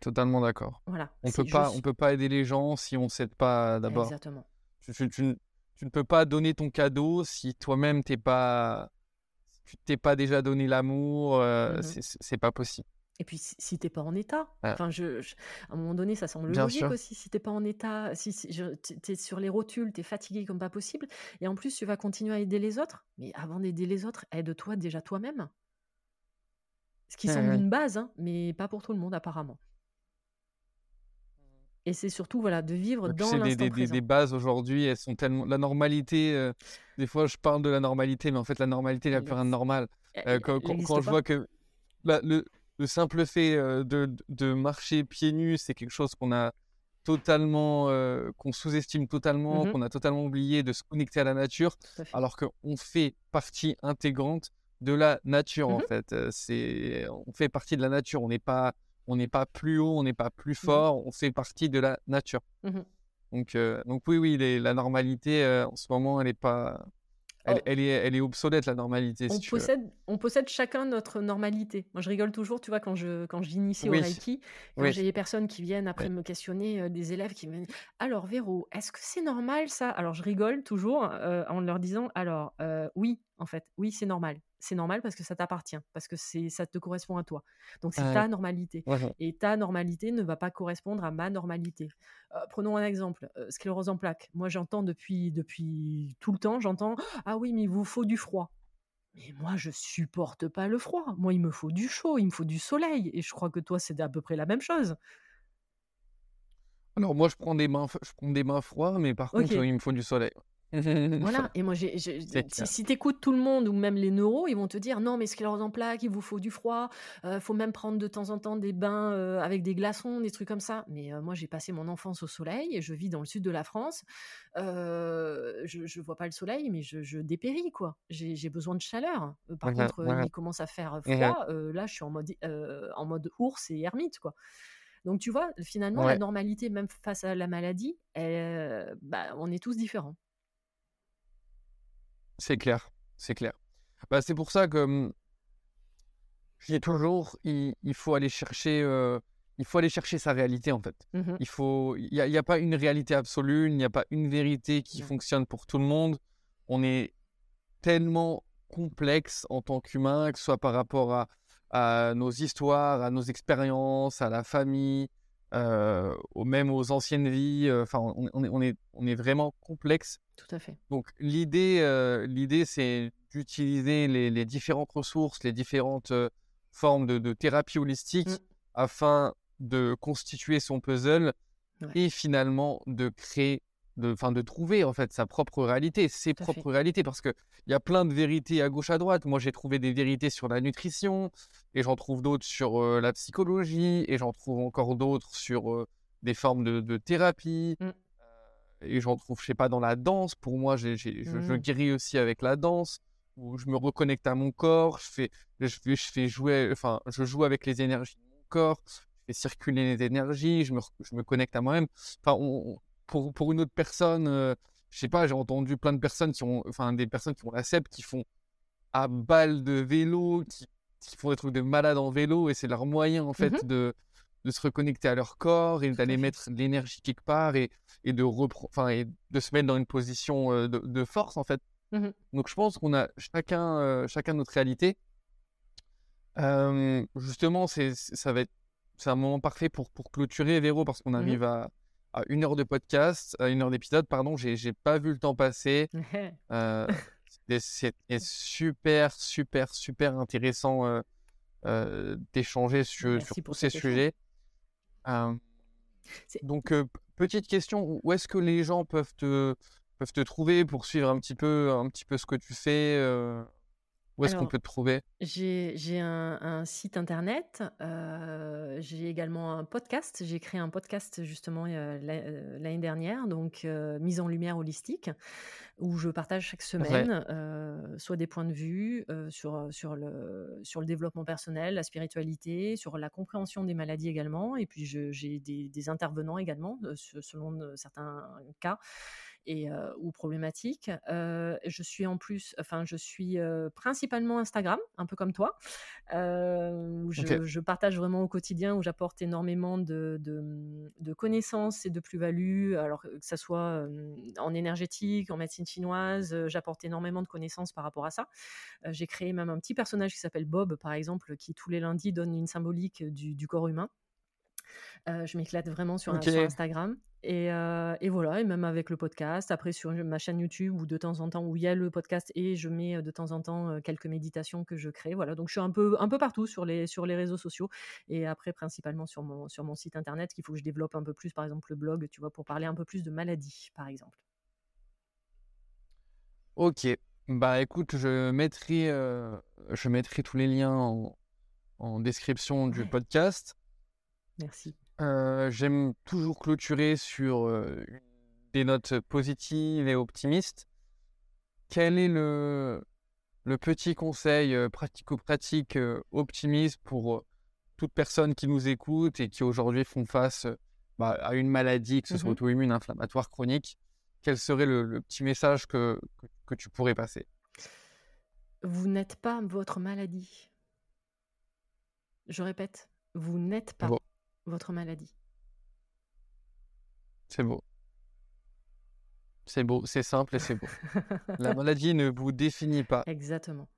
Totalement d'accord. Voilà. On peut pas, suis... on peut pas aider les gens si on s'aide pas d'abord. Exactement. Tu, tu, tu, tu ne peux pas donner ton cadeau si toi-même t'es pas, tu t'es pas déjà donné l'amour, euh, mm-hmm. c'est, c'est pas possible. Et puis, si t'es pas en état, enfin, je, je, à un moment donné, ça semble bien logique sûr. Aussi. Si t'es pas en état, si, si je, t'es sur les rotules, t'es fatigué comme pas possible, et en plus, tu vas continuer à aider les autres. Mais avant d'aider les autres, aide-toi déjà toi-même. Ce qui ouais, semble ouais. une base, hein, mais pas pour tout le monde apparemment. Et c'est surtout voilà, de vivre dans l'instant des, des, présent. Des bases aujourd'hui, elles sont tellement... La normalité, euh, des fois je parle de la normalité, mais en fait la normalité, il n'y a plus rien de normal. Euh, quand quand, quand je vois que bah, le, le simple fait euh, de, de marcher pieds nus, c'est quelque chose qu'on a totalement, euh, qu'on sous-estime totalement, mm-hmm. qu'on a totalement oublié de se connecter à la nature, alors qu'on fait partie intégrante de la nature mm-hmm. en fait. Euh, c'est, on fait partie de la nature, on n'est pas... On n'est pas plus haut, on n'est pas plus fort, mmh. on fait partie de la nature. Mmh. Donc, euh, donc oui, oui, les, la normalité, euh, en ce moment, elle est pas, elle, oh. elle est, elle est obsolète la normalité. On si possède, tu veux. On possède chacun notre normalité. Moi, je rigole toujours, tu vois, quand je, quand j'initie oui. au Reiki, quand oui. j'ai des personnes qui viennent après oui. me questionner, euh, des élèves qui me disent, alors Véro, est-ce que c'est normal ça ? Alors je rigole toujours euh, en leur disant, alors euh, oui, en fait, oui, c'est normal. C'est normal parce que ça t'appartient, parce que c'est, ça te correspond à toi. Donc, c'est ah, ta normalité. Ouais. Et ta normalité ne va pas correspondre à ma normalité. Euh, prenons un exemple, euh, sclérose en plaque. Moi, j'entends depuis, depuis tout le temps, j'entends « Ah oui, mais il vous faut du froid ». Mais moi, je supporte pas le froid. Moi, il me faut du chaud, il me faut du soleil. Et je crois que toi, c'est à peu près la même chose. Alors, moi, je prends des bains, je prends des bains froids, mais par okay. contre, il me faut du soleil. Voilà, et moi, j'ai, j'ai, si, si t'écoutes tout le monde ou même les neuros, ils vont te dire non, mais sclérose en plaques, il vous faut du froid, il euh, faut même prendre de temps en temps des bains euh, avec des glaçons, des trucs comme ça. Mais euh, moi, j'ai passé mon enfance au soleil, et je vis dans le sud de la France, euh, je, je vois pas le soleil, mais je, je dépéris, quoi. J'ai, j'ai besoin de chaleur. Par ouais, contre, ouais. il commence à faire froid, ouais. euh, là, je suis en mode, euh, en mode ours et ermite, quoi. Donc, tu vois, finalement, ouais. la normalité, même face à la maladie, elle, bah, on est tous différents. C'est clair, c'est clair. Bah, c'est pour ça que hum, je dis toujours, il, il faut aller chercher, euh, il faut aller chercher sa réalité en fait. Mm-hmm. Il faut, il y a, y a pas une réalité absolue, il n'y a pas une vérité qui mm-hmm. fonctionne pour tout le monde. On est tellement complexe en tant qu'humain, que ce soit par rapport à, à nos histoires, à nos expériences, à la famille, euh, au, même aux anciennes vies. Enfin, euh, on, on, on est, on est vraiment complexe. Tout à fait. Donc, l'idée, euh, l'idée c'est d'utiliser les, les différentes ressources, les différentes euh, formes de, de thérapie holistique mmh. afin de constituer son puzzle ouais. et finalement de créer, enfin de, de trouver en fait sa propre réalité, ses Tout propres fait. réalités. Parce qu'il y a plein de vérités à gauche, à droite. Moi, j'ai trouvé des vérités sur la nutrition et j'en trouve d'autres sur euh, la psychologie et j'en trouve encore d'autres sur euh, des formes de, de thérapie. Mmh. Et j'en trouve, je sais pas, dans la danse. Pour moi, j'ai, j'ai, mmh. je, je guéris aussi avec la danse, où je me reconnecte à mon corps. Je fais, je, je fais jouer, enfin, je joue avec les énergies de mon corps. Je fais circuler les énergies. Je me, je me connecte à moi-même. Enfin, on, pour pour une autre personne, euh, je sais pas. J'ai entendu plein de personnes qui ont, enfin, des personnes qui ont la S E P, qui font à balle de vélo, qui, qui font des trucs de malades en vélo, et c'est leur moyen en fait mmh. de de se reconnecter à leur corps et d'aller mettre de l'énergie quelque part et, et, de, repro- et de se mettre dans une position euh, de, de force, en fait. Mm-hmm. Donc, je pense qu'on a chacun, euh, chacun notre réalité. Euh, justement, c'est, c'est, ça va être, c'est un moment parfait pour, pour clôturer, Véro, parce qu'on arrive mm-hmm. à, à une heure de podcast, à une heure d'épisode, pardon, j'ai, j'ai pas vu le temps passer. euh, c'est, c'est, c'est super, super, super intéressant euh, euh, d'échanger sur, sur tous ces sujets. Euh, donc euh, petite question, où est-ce que les gens peuvent te peuvent te trouver pour suivre un petit peu un petit peu ce que tu fais euh, où est-ce Alors, qu'on peut te trouver? J'ai j'ai un, un site internet, euh, j'ai également un podcast. J'ai créé un podcast justement euh, l'année dernière, donc euh, Mise en lumière holistique, où je partage chaque semaine ouais. euh, soit des points de vue euh, sur, sur, le, sur le développement personnel, la spiritualité, sur la compréhension des maladies également, et puis je, j'ai des, des intervenants également euh, selon certains cas, et euh, ou problématiques. Euh, je suis en plus, enfin, je suis euh, principalement Instagram, un peu comme toi, euh, où je, okay. je partage vraiment au quotidien, où j'apporte énormément de, de, de connaissances et de plus-value, alors que ça soit euh, en énergétique, en médecine chinoise, euh, j'apporte énormément de connaissances par rapport à ça. Euh, j'ai créé même un petit personnage qui s'appelle Bob, par exemple, qui tous les lundis donne une symbolique du, du corps humain. Euh, je m'éclate vraiment sur, okay. sur Instagram et, euh, et voilà, et même avec le podcast, après sur ma chaîne YouTube où de temps en temps où il y a le podcast et je mets de temps en temps quelques méditations que je crée, voilà, donc je suis un peu, un peu partout sur les, sur les réseaux sociaux et après principalement sur mon, sur mon site internet qu'il faut que je développe un peu plus, par exemple le blog, tu vois, pour parler un peu plus de maladies par exemple. Ok, bah écoute, je mettrai, euh, je mettrai tous les liens en, en description du podcast. Merci. Euh, j'aime toujours clôturer sur euh, des notes positives et optimistes. Quel est le, le petit conseil euh, pratico-pratique euh, optimiste pour euh, toute personne qui nous écoute et qui aujourd'hui font face euh, bah, à une maladie, que ce mm-hmm. soit auto-immune, inflammatoire, chronique? Quel serait le, le petit message que, que, que tu pourrais passer? Vous n'êtes pas votre maladie. Je répète, vous n'êtes pas. Bon. Votre maladie. C'est beau. C'est beau, c'est simple et c'est beau. La maladie ne vous définit pas. Exactement.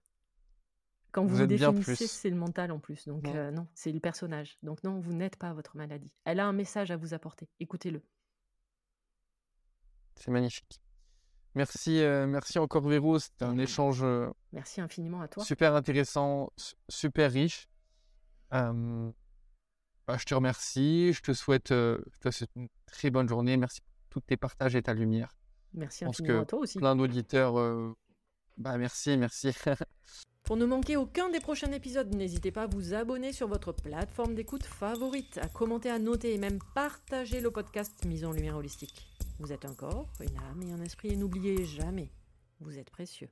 Quand vous vous, vous définissez, c'est le mental en plus. Donc ouais. euh, non, c'est le personnage. Donc non, vous n'êtes pas votre maladie. Elle a un message à vous apporter. Écoutez-le. C'est magnifique. Merci, euh, merci encore Véro. C'était un échange. Euh, merci infiniment à toi. Super intéressant, super riche. Euh... Bah, je te remercie, je te, souhaite, euh, je te souhaite une très bonne journée. Merci pour tous tes partages et ta lumière. Merci infiniment à toi aussi. Plein d'auditeurs. Euh, bah, merci, merci. Pour ne manquer aucun des prochains épisodes, n'hésitez pas à vous abonner sur votre plateforme d'écoute favorite, à commenter, à noter et même partager le podcast Mise en lumière holistique. Vous êtes un corps, une âme et un esprit et n'oubliez jamais, vous êtes précieux.